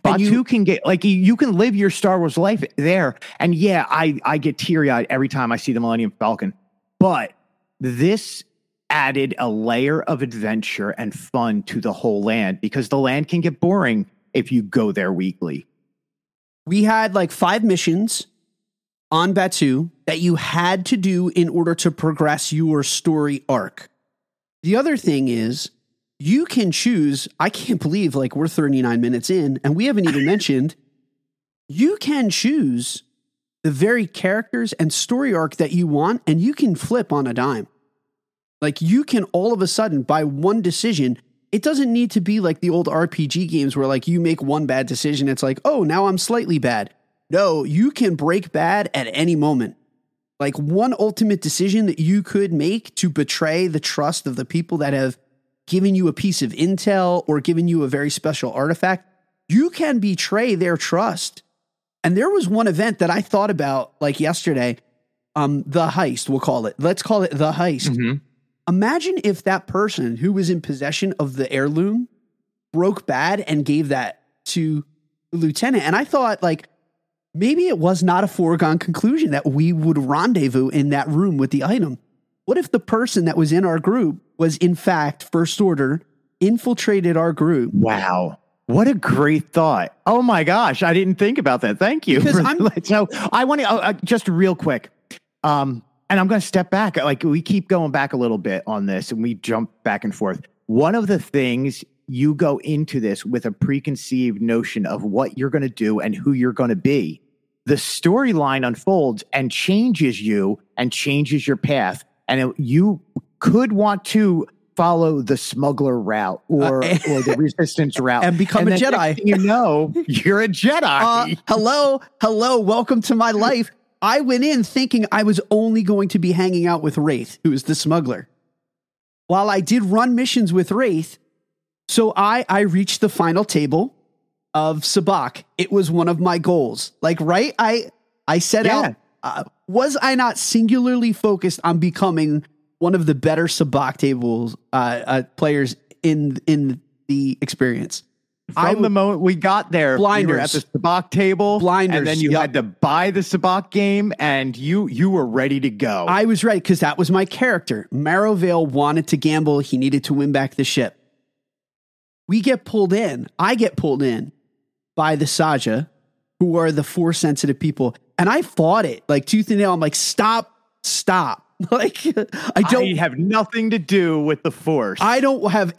Batuu can get, like, you can live your Star Wars life there. And yeah, I get teary-eyed every time I see the Millennium Falcon. But this added a layer of adventure and fun to the whole land, because the land can get boring if you go there weekly. We had like 5 missions on Batuu that you had to do in order to progress your story arc. The other thing is you can choose, I can't believe like we're 39 minutes in and we haven't even mentioned, you can choose the very characters and story arc that you want, and you can flip on a dime. Like, you can all of a sudden, by one decision, it doesn't need to be like the old RPG games where like you make one bad decision, it's like, oh, now I'm slightly bad. No, you can break bad at any moment. Like, one ultimate decision that you could make to betray the trust of the people that have given you a piece of intel or given you a very special artifact, you can betray their trust. And there was one event that I thought about like yesterday, the heist, we'll call it. Let's call it the heist. Mm-hmm. Imagine if that person who was in possession of the heirloom broke bad and gave that to the lieutenant. And I thought, like, maybe it was not a foregone conclusion that we would rendezvous in that room with the item. What if the person that was in our group was, in fact, First Order, infiltrated our group? Wow. What a great thought. Oh my gosh. I didn't think about that. Thank you. So I want to just real quick. And I'm going to step back. Like, we keep going back a little bit on this and we jump back and forth. One of the things, you go into this with a preconceived notion of what you're going to do and who you're going to be. The storyline unfolds and changes you and changes your path. And you could want to follow the smuggler route or the resistance route and become a Jedi. You know, you're a Jedi. Hello. Welcome to my life. I went in thinking I was only going to be hanging out with Wraith, who is the smuggler. While I did run missions with Wraith, so I reached the final table of Sabacc. It was one of my goals. Like, right? I set out. Was I not singularly focused on becoming one of the better Sabacc tables players in the experience? From the moment we got there, blinders. We were at the Sabacc table, blinders, and then you had to buy the Sabacc game, and you were ready to go. I was ready, because that was my character. Marrowvale wanted to gamble. He needed to win back the ship. We get pulled in. I get pulled in by the Saja, who are the Force-sensitive people, and I fought it, like, tooth and nail. I'm like, stop. Like, I have nothing to do with the Force. I don't want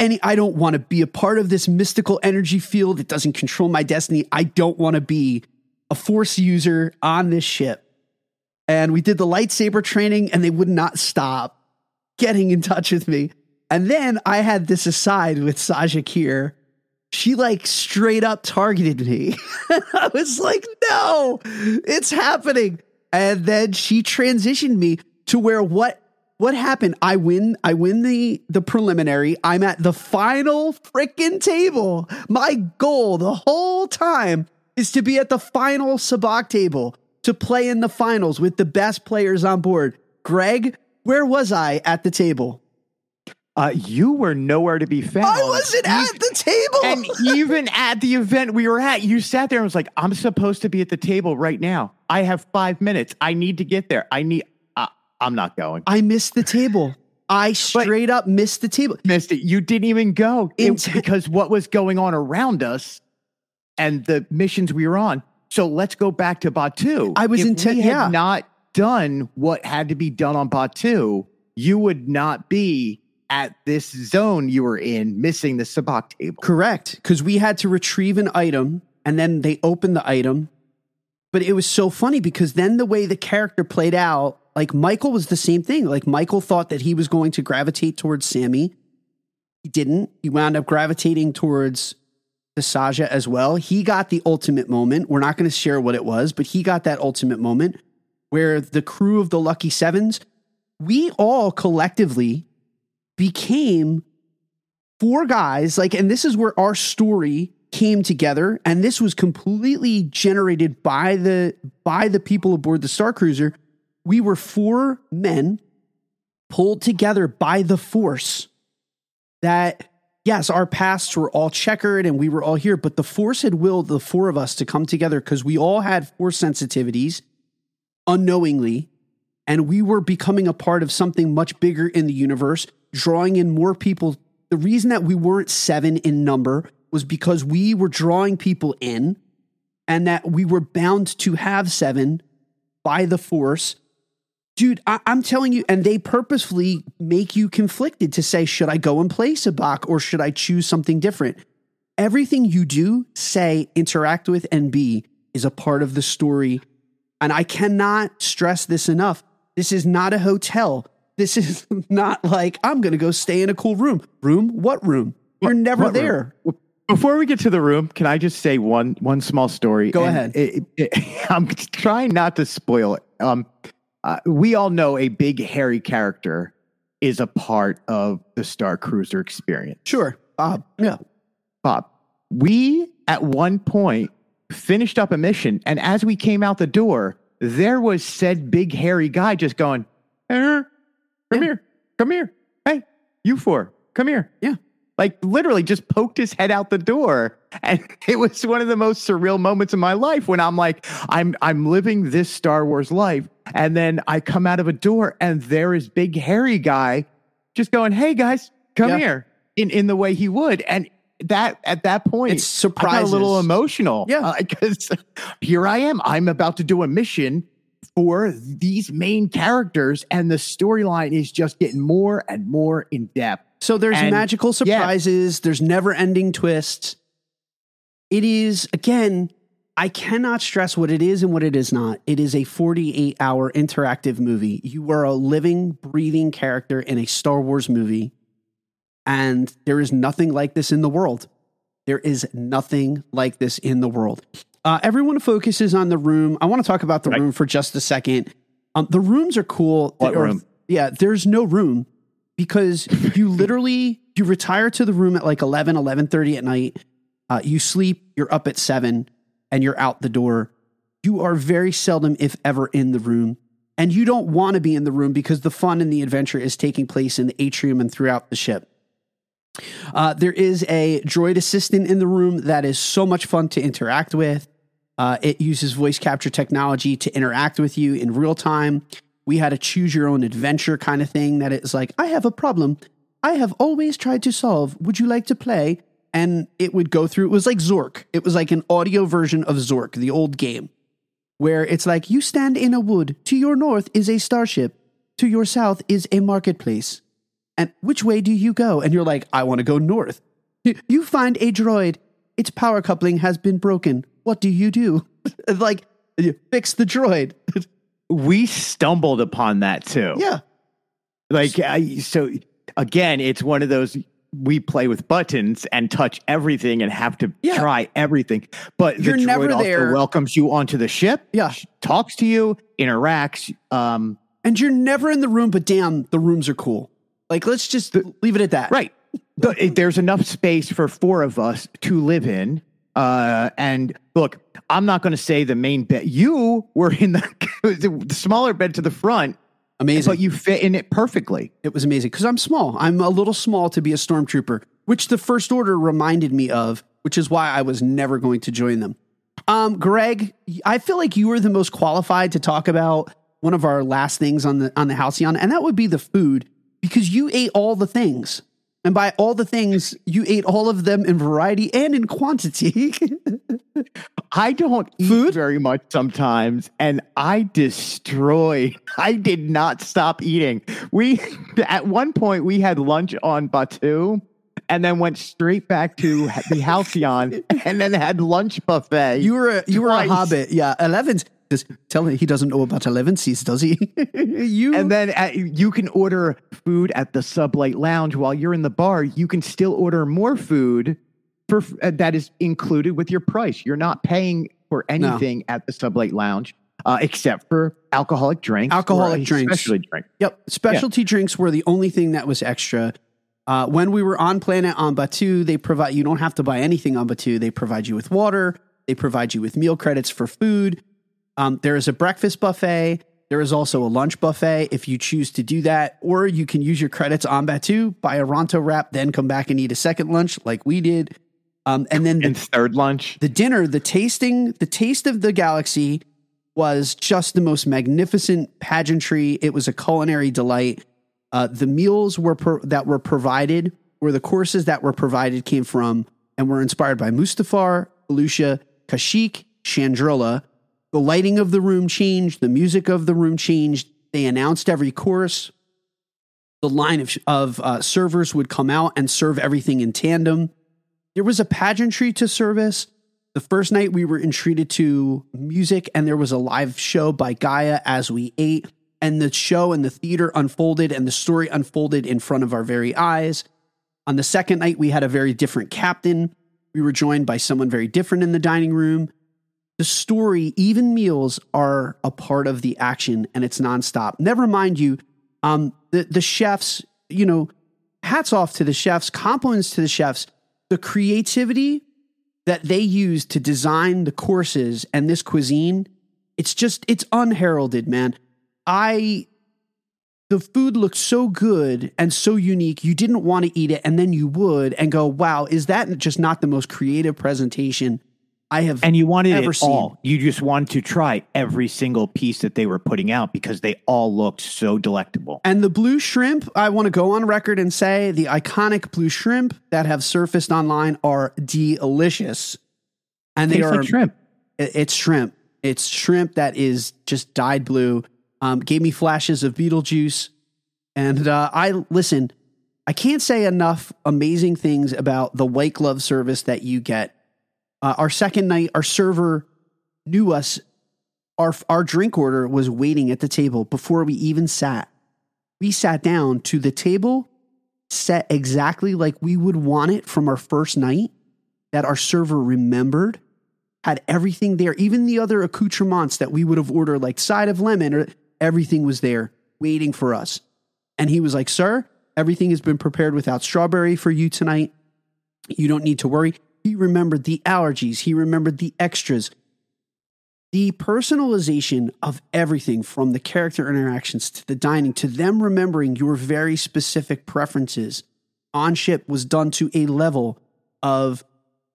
to be a part of this mystical energy field. It doesn't control my destiny. I don't want to be a Force user on this ship. And we did the lightsaber training, and they would not stop getting in touch with me. And then I had this aside with Sajakir. She, like, straight up targeted me. I was like, no, it's happening. And then she transitioned me to where what happened? I win the preliminary. I'm at the final freaking table. My goal the whole time is to be at the final Sabacc table, to play in the finals with the best players on board. Greg, where was I at the table? You were nowhere to be found. I wasn't at the table. And even at the event we were at, you sat there and was like, I'm supposed to be at the table right now. I have 5 minutes. I need to get there. I'm not going. I missed the table. I straight up missed the table. Missed it. You didn't even go because what was going on around us and the missions we were on So let's go back to Batuu. I was intent. Yeah. Had not done what had to be done on Batuu, you would not be at this zone you were in, missing the Sabacc table. Correct. Because we had to retrieve an item, and then they opened the item. But it was so funny because then the way the character played out, like Michael was the same thing. Like Michael thought that he was going to gravitate towards Sammy. He didn't. He wound up gravitating towards the Saja as well. He got the ultimate moment. We're not going to share what it was, but he got that ultimate moment where the crew of the Lucky Sevens, we all collectively became four guys. Like, and this is where our story came together, and this was completely generated by the people aboard the Star Cruiser. We were four men pulled together by the force that, yes, our pasts were all checkered and we were all here, but the force had willed the four of us to come together because we all had force sensitivities unknowingly, and we were becoming a part of something much bigger in the universe, drawing in more people. The reason that we weren't seven in number was because we were drawing people in, and that we were bound to have seven by the force. Dude, I'm telling you, and they purposefully make you conflicted to say, should I go and play Sabacc or should I choose something different? Everything you do, say, interact with, and be is a part of the story. And I cannot stress this enough. This is not a hotel. This is not like, I'm going to go stay in a cool room. Room? What room? You're never what there. Room? Before we get to the room, can I just say one small story? Go ahead. I'm trying not to spoil it. We all know a big hairy character is a part of the Star Cruiser experience. Sure. Bob. Yeah. Bob. We, at one point, finished up a mission, and as we came out the door, there was said big hairy guy just going, come here. Come here. Hey, you four. Come here. Yeah. Like, literally just poked his head out the door. And it was one of the most surreal moments of my life when I'm like, I'm living this Star Wars life. And then I come out of a door and there is big hairy guy just going, hey, guys, come here in the way he would. And that at that point, it's surprising. I got a little emotional. Yeah, because here I am. I'm about to do a mission for these main characters. And the storyline is just getting more and more in depth. So there's magical surprises. Yeah. There's never-ending twists. It is, again, I cannot stress what it is and what it is not. It is a 48-hour interactive movie. You are a living, breathing character in a Star Wars movie, and there is nothing like this in the world. There is nothing like this in the world. Everyone focuses on the room. I want to talk about the room for just a second. The rooms are cool. What room? Yeah, there's no room. Because you literally, you retire to the room at like 11:30 at night. You sleep, you're up at 7, and you're out the door. You are very seldom, if ever, in the room. And you don't want to be in the room because the fun and the adventure is taking place in the atrium and throughout the ship. There is a droid assistant in the room that is so much fun to interact with. It uses voice capture technology to interact with you in real time. We had a choose your own adventure kind of thing that it's like, I have a problem I have always tried to solve. Would you like to play? And it would go through. It was like Zork. It was like an audio version of Zork, the old game, where it's like you stand in a wood. To your north is a starship. To your south is a marketplace. And which way do you go? And you're like, I want to go north. You find a droid. Its power coupling has been broken. What do you do? Like, you fix the droid. We stumbled upon that too. Yeah. Like, so again, it's one of those, we play with buttons and touch everything and have to try everything. But you're the droid never also there. Welcomes you onto the ship. Yeah. Talks to you, interacts. And you're never in the room, but damn, the rooms are cool. Like, let's just leave it at that. Right. There's enough space for four of us to live in. And look, I'm not going to say the main bed. You were in the smaller bed to the front. Amazing. But you fit in it perfectly. It was amazing because I'm small. I'm a little small to be a stormtrooper, which the First Order reminded me of, which is why I was never going to join them. Greg, I feel like you were the most qualified to talk about one of our last things on the Halcyon, and that would be the food, because you ate all the things. And by all the things, you ate all of them in variety and in quantity. I don't eat very much sometimes, and I destroy. I did not stop eating. At one point, we had lunch on Batuu, and then went straight back to the Halcyon, and then had lunch buffet. You were a hobbit, yeah. Eleven's. Just tell me he doesn't know about 11 seats, does he? And then you can order food at the Sublight Lounge while you're in the bar. You can still order more food that is included with your price. You're not paying for anything at the Sublight Lounge except for alcoholic drinks. Specialty drinks. Yep. Specialty drinks were the only thing that was extra. When we were on planet on Batuu, you don't have to buy anything on Batuu. They provide you with water. They provide you with meal credits for food. There is a breakfast buffet. There is also a lunch buffet if you choose to do that, or you can use your credits on Batuu, buy a Ronto wrap, then come back and eat a second lunch like we did. And then third lunch, the dinner, the taste of the galaxy was just the most magnificent pageantry. It was a culinary delight. The meals that were provided, or the courses that were provided, came from and were inspired by Mustafar, Volusia, Kashyyyk, Chandrilan. The lighting of the room changed. The music of the room changed. They announced every course. The line of servers would come out and serve everything in tandem. There was a pageantry to service. The first night we were entreated to music, and there was a live show by Gaia as we ate. And the show and the theater unfolded, and the story unfolded in front of our very eyes. On the second night, we had a very different captain. We were joined by someone very different in the dining room. The story, even meals, are a part of the action, and it's nonstop. Never mind you, the chefs, hats off to the chefs, compliments to the chefs. The creativity that they use to design the courses and this cuisine, it's unheralded, man. The food looked so good and so unique, you didn't want to eat it, and then you would and go, wow, is that just not the most creative presentation I have and you wanted ever it all. Seen. You just wanted to try every single piece that they were putting out because they all looked so delectable. And the blue shrimp, I want to go on record and say the iconic blue shrimp that have surfaced online are delicious. And they are like shrimp. It's shrimp. It's shrimp that is just dyed blue. Gave me flashes of Beetlejuice. And I can't say enough amazing things about the white glove service that you get. Our second night, our server knew us. Our drink order was waiting at the table before we even sat. We sat down to the table, set exactly like we would want it from our first night, that our server remembered, had everything there. Even the other accoutrements that we would have ordered, like side of lemon, or everything was there waiting for us. And he was like, sir, everything has been prepared without strawberry for you tonight. You don't need to worry. He remembered the allergies. He remembered the extras. The personalization of everything, from the character interactions to the dining, to them remembering your very specific preferences on ship, was done to a level of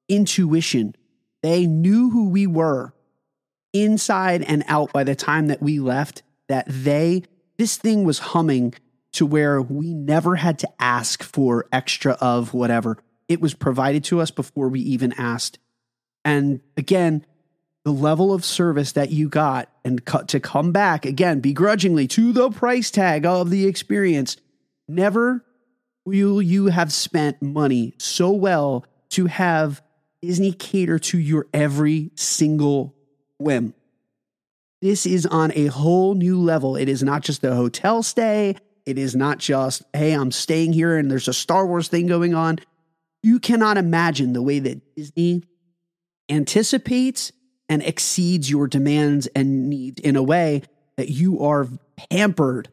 intuition. They knew who we were inside and out by the time that we left, that this thing was humming to where we never had to ask for extra of whatever. It was provided to us before we even asked. And again, the level of service that you got, and to come back again begrudgingly to the price tag of the experience. Never will you have spent money so well to have Disney cater to your every single whim. This is on a whole new level. It is not just a hotel stay. It is not just, hey, I'm staying here and there's a Star Wars thing going on. You cannot imagine the way that Disney anticipates and exceeds your demands and needs in a way that you are pampered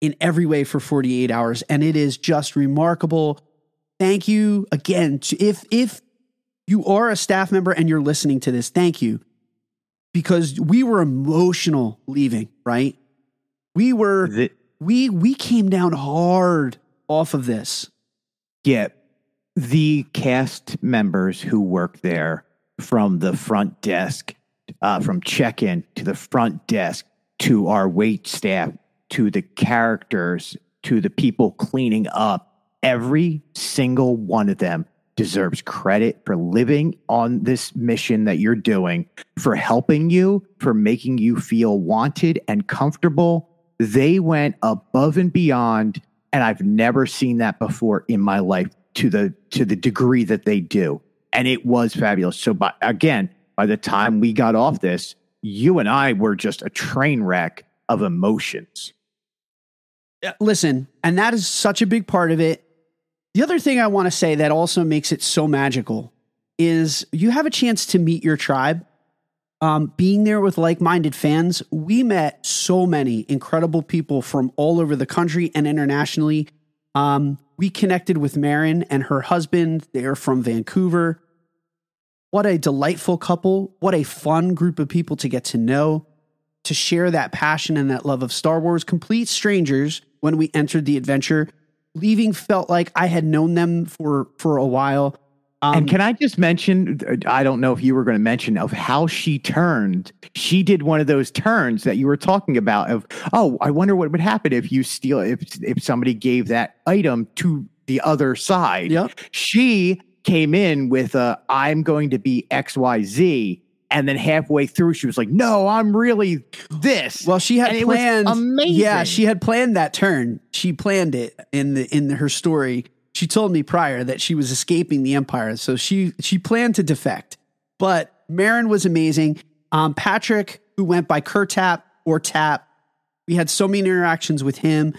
in every way for 48 hours. And it is just remarkable. Thank you again. If you are a staff member and you're listening to this, thank you. Because we were emotional leaving, right? We came down hard off of this. Yeah. The cast members who work there, from the front desk, from check-in to the front desk, to our wait staff, to the characters, to the people cleaning up, Every single one of them deserves credit for living on this mission that you're doing, for helping you, for making you feel wanted and comfortable. They went above and beyond, and I've never seen that before in my life to the degree that they do. And it was fabulous. So by the time we got off this, you and I were just a train wreck of emotions. Listen, and that is such a big part of it. The other thing I want to say that also makes it so magical is you have a chance to meet your tribe. Being there with like-minded fans, we met so many incredible people from all over the country and internationally. We connected with Maren and her husband. They're from Vancouver. What a delightful couple. What a fun group of people to get to know, to share that passion and that love of Star Wars. Complete strangers when we entered the adventure. Leaving felt like I had known them for a while. And can I just mention, I don't know if you were going to mention, of how she turned. She did one of those turns that you were talking about of, oh, I wonder what would happen if you steal, if somebody gave that item to the other side. Yep. She came in with I'm going to be XYZ. And then halfway through, she was like, no, I'm really this. Well, she had planned. It was amazing. Yeah, she had planned that turn. She planned it in her story. She told me prior that she was escaping the Empire. So she planned to defect. But Maren was amazing. Patrick, who went by Kurtap or Tap, we had so many interactions with him.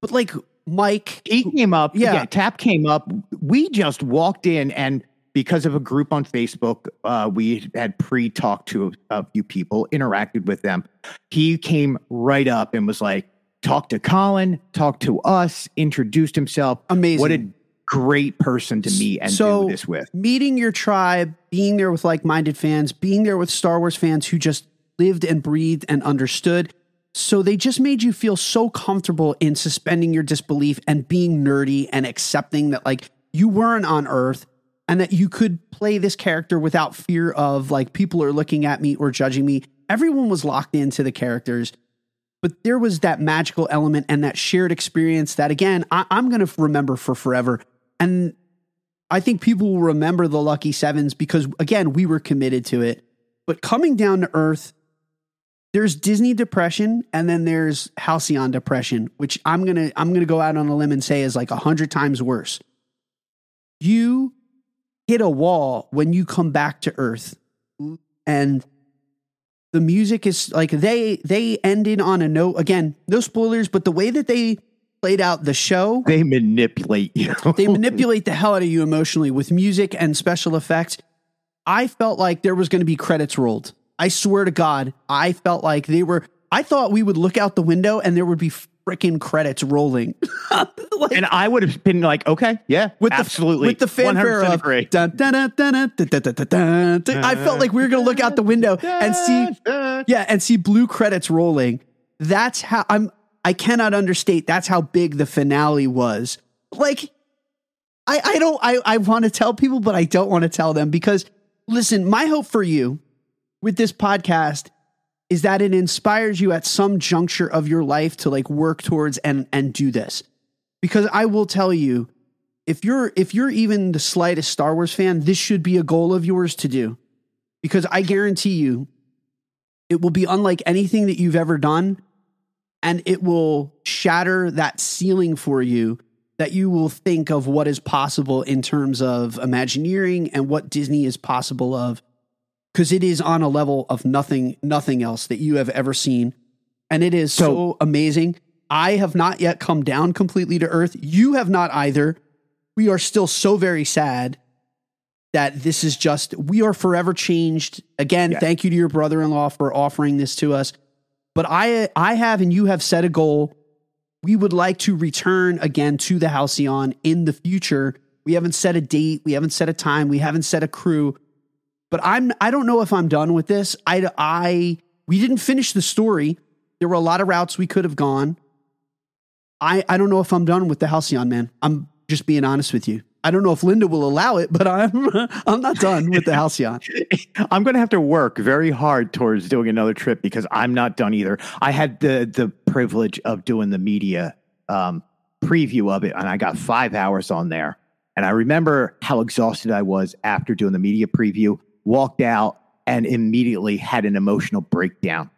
But like Mike. He came up. Yeah, Tap came up. We just walked in and... because of a group on Facebook, we had pre-talked to a few people, interacted with them. He came right up and was like, talk to Colin, talk to us, introduced himself. Amazing. What a great person to meet and do this with. Meeting your tribe, being there with like-minded fans, being there with Star Wars fans who just lived and breathed and understood. So they just made you feel so comfortable in suspending your disbelief and being nerdy and accepting that like you weren't on Earth. And that you could play this character without fear of like people are looking at me or judging me. Everyone was locked into the characters, but there was that magical element and that shared experience that again, I'm going to remember for forever. And I think people will remember the Lucky Sevens because again, we were committed to it, but coming down to Earth, there's Disney Depression. And then there's Halcyon Depression, which I'm going to go out on a limb and say is like 100 times worse. You hit a wall when you come back to Earth, and the music is like they ended on a note. Again, no spoilers, but the way that they played out the show, they manipulate you. They manipulate the hell out of you emotionally with music and special effects. I felt like there was going to be credits rolled. I swear to God, I felt like they were. I thought we would look out the window and there would be freaking credits rolling. Like, and I would have been like, okay, yeah, with absolutely. With the fanfare of, I felt like we were going to look out the window and see blue credits rolling. That's how I cannot understate. That's how big the finale was. Like, I want to tell people, but I don't want to tell them because listen, my hope for you with this podcast is that it inspires you at some juncture of your life to like work towards and do this. Because I will tell you, if you're even the slightest Star Wars fan, this should be a goal of yours to do. Because I guarantee you, it will be unlike anything that you've ever done. And it will shatter that ceiling for you that you will think of what is possible in terms of Imagineering and what Disney is possible of. Because it is on a level of nothing else that you have ever seen. And it is so amazing. I have not yet come down completely to Earth. You have not either. We are still so very sad that this is just, we are forever changed. Again, Thank you to your brother-in-law for offering this to us. But I have, and you have set a goal. We would like to return again to the Halcyon in the future. We haven't set a date. We haven't set a time. We haven't set a crew. But I don't know if I'm done with this. We didn't finish the story. There were a lot of routes we could have gone. I don't know if I'm done with the Halcyon, man. I'm just being honest with you. I don't know if Linda will allow it, but I'm not done with the Halcyon. I'm going to have to work very hard towards doing another trip because I'm not done either. I had the privilege of doing the media preview of it, and I got 5 hours on there. And I remember how exhausted I was after doing the media preview, walked out, and immediately had an emotional breakdown.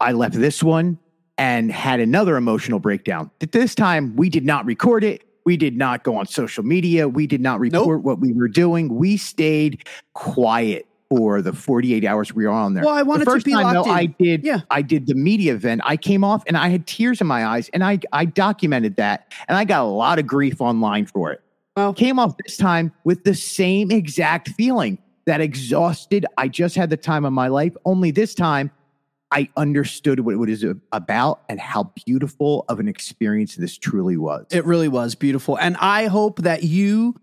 I left this one and had another emotional breakdown. This time, we did not record it. We did not go on social media. We did not report what we were doing. We stayed quiet for the 48 hours we were on there. Well, I wanted to be locked in. I did the media event. I came off and I had tears in my eyes, and I documented that, and I got a lot of grief online for it. Well, came off this time with the same exact feeling, that exhausted. I just had the time of my life. Only this time, I understood what it was about and how beautiful of an experience this truly was. It really was beautiful. And I hope that you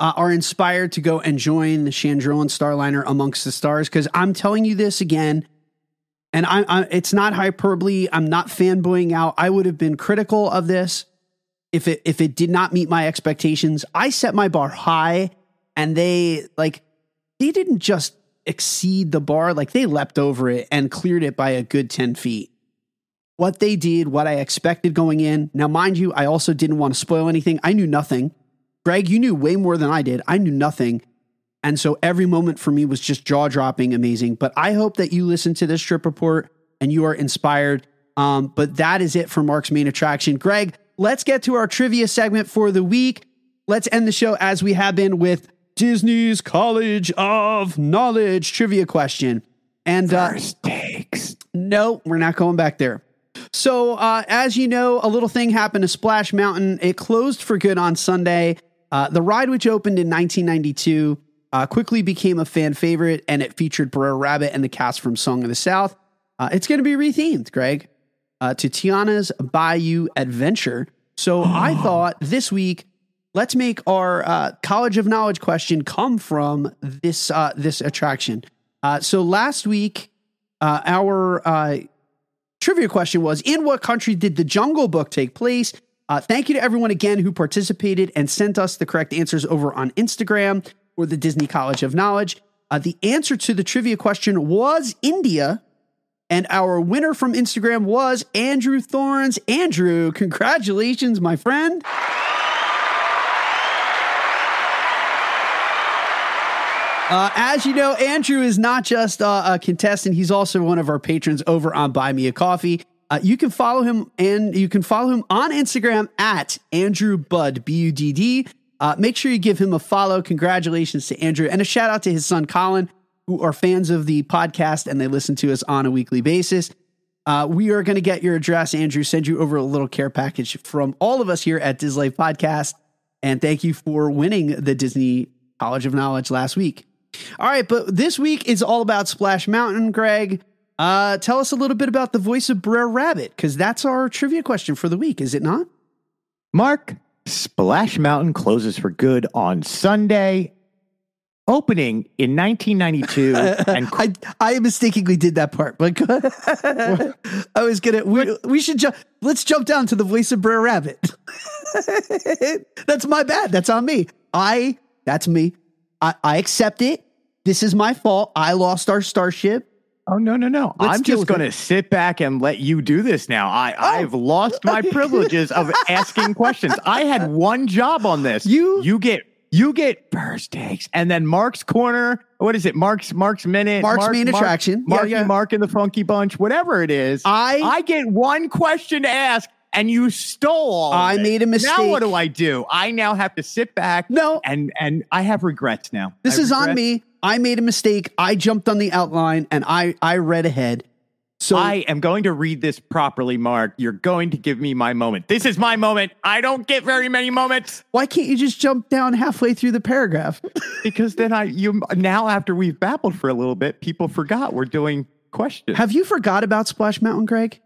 are inspired to go and join the Chandrilan Starliner Amongst the Stars, because I'm telling you this again, and it's not hyperbole. I'm not fanboying out. I would have been critical of this if it did not meet my expectations. I set my bar high, and they didn't just exceed the bar, like they leapt over it and cleared it by a good 10 feet. What they did, what I expected going in. Now, mind you, I also didn't want to spoil anything. I knew nothing. Greg, you knew way more than I did. I knew nothing. And so every moment for me was just jaw-dropping amazing. But I hope that you listen to this trip report and you are inspired. But that is it for Mark's main attraction. Greg, let's get to our trivia segment for the week. Let's end the show as we have been with Disney's College of Knowledge trivia question. And first takes. No, we're not going back there. So, as you know, a little thing happened to Splash Mountain. It closed for good on Sunday. The ride, which opened in 1992, quickly became a fan favorite, and it featured Brer Rabbit and the cast from Song of the South. It's going to be rethemed, Greg, to Tiana's Bayou Adventure. So I thought this week, let's make our College of Knowledge question come from this this attraction. So last week, our trivia question was, in what country did The Jungle Book take place? Thank you to everyone again who participated and sent us the correct answers over on Instagram or the Disney College of Knowledge. The answer to the trivia question was India, and our winner from Instagram was Andrew Thorns. Andrew, congratulations, my friend. As you know, Andrew is not just a contestant. He's also one of our patrons over on Buy Me a Coffee. You can follow him, and you can follow him on Instagram at Andrew Budd, B-U-D-D. Make sure you give him a follow. Congratulations to Andrew, and a shout out to his son, Colin, who are fans of the podcast, and they listen to us on a weekly basis. We are going to get your address, Andrew, send you over a little care package from all of us here at Dislife Podcast. And thank you for winning the Disney College of Knowledge last week. All right, but this week is all about Splash Mountain, Greg. Tell us a little bit about the voice of Brer Rabbit, because that's our trivia question for the week, is it not? Mark, Splash Mountain closes for good on Sunday, opening in 1992. And I mistakenly did that part, but I was gonna. We should let's jump down to the voice of Brer Rabbit. That's my bad. That's on me. That's me. I accept it. This is my fault. I lost our starship. Oh, no. I'm just going to sit back and let you do this now. I've lost my privileges of asking questions. I had one job on this. You get first takes, and then Mark's Corner. What is it? Mark's Minute. Mark's Main Attraction. Mark and the Funky Bunch, whatever it is. I get one question to ask. And you stole all of it. I made a mistake. Now what do? I now have to sit back. No. And I have regrets now. This is on me. I made a mistake. I jumped on the outline, and I read ahead. So I am going to read this properly, Mark. You're going to give me my moment. This is my moment. I don't get very many moments. Why can't you just jump down halfway through the paragraph? Because then now after we've babbled for a little bit, people forgot we're doing questions. Have you forgot about Splash Mountain, Greg?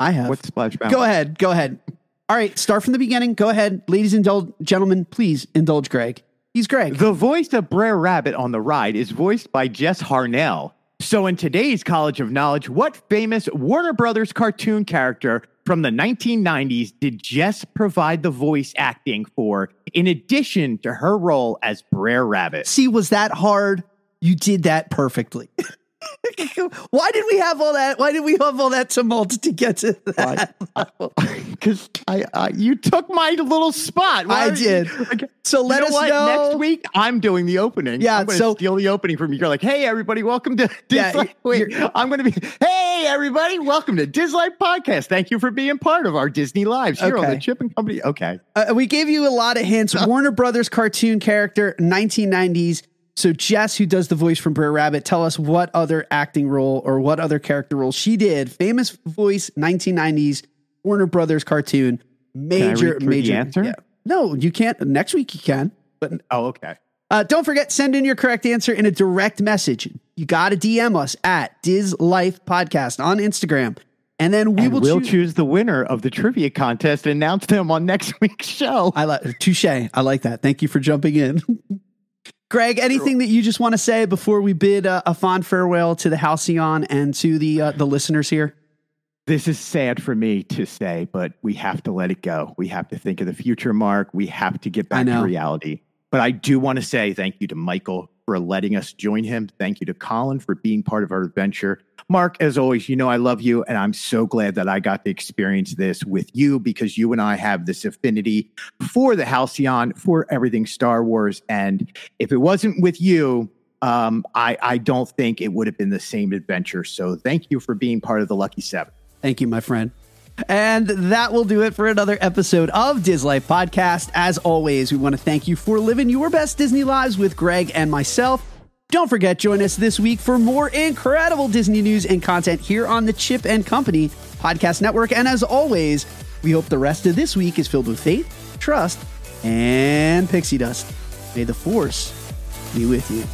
I have. What's Splash Mountain? Go ahead. All right, start from the beginning. Go ahead. Ladies and gentlemen, please indulge Greg. He's Greg. The voice of Brer Rabbit on the ride is voiced by Jess Harnell. So in today's College of Knowledge, what famous Warner Brothers cartoon character from the 1990s did Jess provide the voice acting for, in addition to her role as Brer Rabbit? See, was that hard? You did that perfectly. Why did we have all that? Why did we have all that tumult to get to that? Because you took my little spot. Why? I did. So let us know. Next week, I'm doing the opening. Yeah, I'm going to steal the opening from you. You're like, hey, everybody, welcome to Dislife. Wait, I'm going to be, hey, everybody, welcome to Dislife Podcast. Thank you for being part of our Disney lives here on the Chip and Company. Okay. We gave you a lot of hints. Warner Brothers cartoon character, 1990s. So Jess, who does the voice from Brer Rabbit, tell us what other acting role or what other character role she did. Famous voice, 1990s, Warner Brothers cartoon. Major, major answer. Yeah. No, you can't. Next week you can. But okay. Don't forget, send in your correct answer in a direct message. You got to DM us at Dislife Podcast on Instagram. And then we'll choose the winner of the trivia contest and announce them on next week's show. Touche. I like that. Thank you for jumping in. Greg, anything that you just want to say before we bid a fond farewell to the Halcyon and to the listeners here? This is sad for me to say, but we have to let it go. We have to think of the future, Mark. We have to get back to reality. But I do want to say thank you to Michael for letting us join him. Thank you to Colin for being part of our adventure. Mark, as always, you know I love you, and I'm so glad that I got to experience this with you because you and I have this affinity for the Halcyon, for everything Star Wars. And if it wasn't with you, I don't think it would have been the same adventure. So thank you for being part of the Lucky Seven. Thank you, my friend. And that will do it for another episode of Dislife Podcast. As always, we want to thank you for living your best Disney lives with Greg and myself. Don't forget, join us this week for more incredible Disney news and content here on the Chip and Company Podcast Network. And as always, we hope the rest of this week is filled with faith, trust, and pixie dust. May the Force be with you.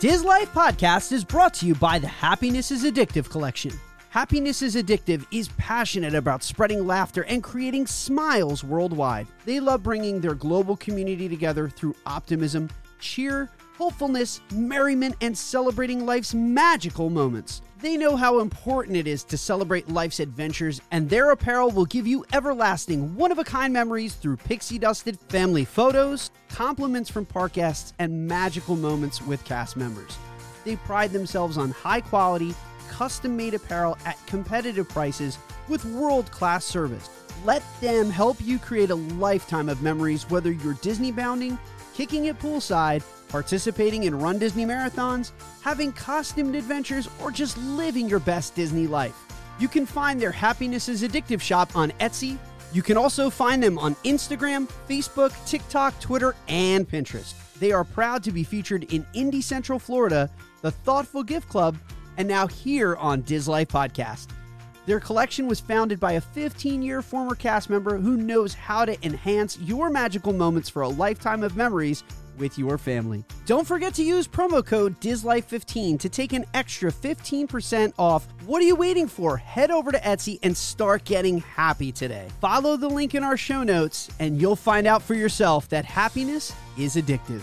Dislife Podcast is brought to you by the Happiness is Addictive collection. Happiness is Addictive is passionate about spreading laughter and creating smiles worldwide. They love bringing their global community together through optimism, cheer, hopefulness, merriment, and celebrating life's magical moments. They know how important it is to celebrate life's adventures, and their apparel will give you everlasting, one-of-a-kind memories through pixie-dusted family photos, compliments from park guests, and magical moments with cast members. They pride themselves on high-quality, custom-made apparel at competitive prices with world-class service. Let them help you create a lifetime of memories, whether you're Disney-bounding, kicking it poolside, participating in Run Disney marathons, having costumed adventures, or just living your best Disney life. You can find their Happiness is Addictive shop on Etsy. You can also find them on Instagram, Facebook, TikTok, Twitter, and Pinterest. They are proud to be featured in Indy Central Florida, the Thoughtful Gift Club, and now here on Dislife Podcast. Their collection was founded by a 15-year former cast member who knows how to enhance your magical moments for a lifetime of memories with your family. Don't forget to use promo code DISLIFE15 to take an extra 15% off. What are you waiting for? Head over to Etsy and start getting happy today. Follow the link in our show notes and you'll find out for yourself that happiness is addictive.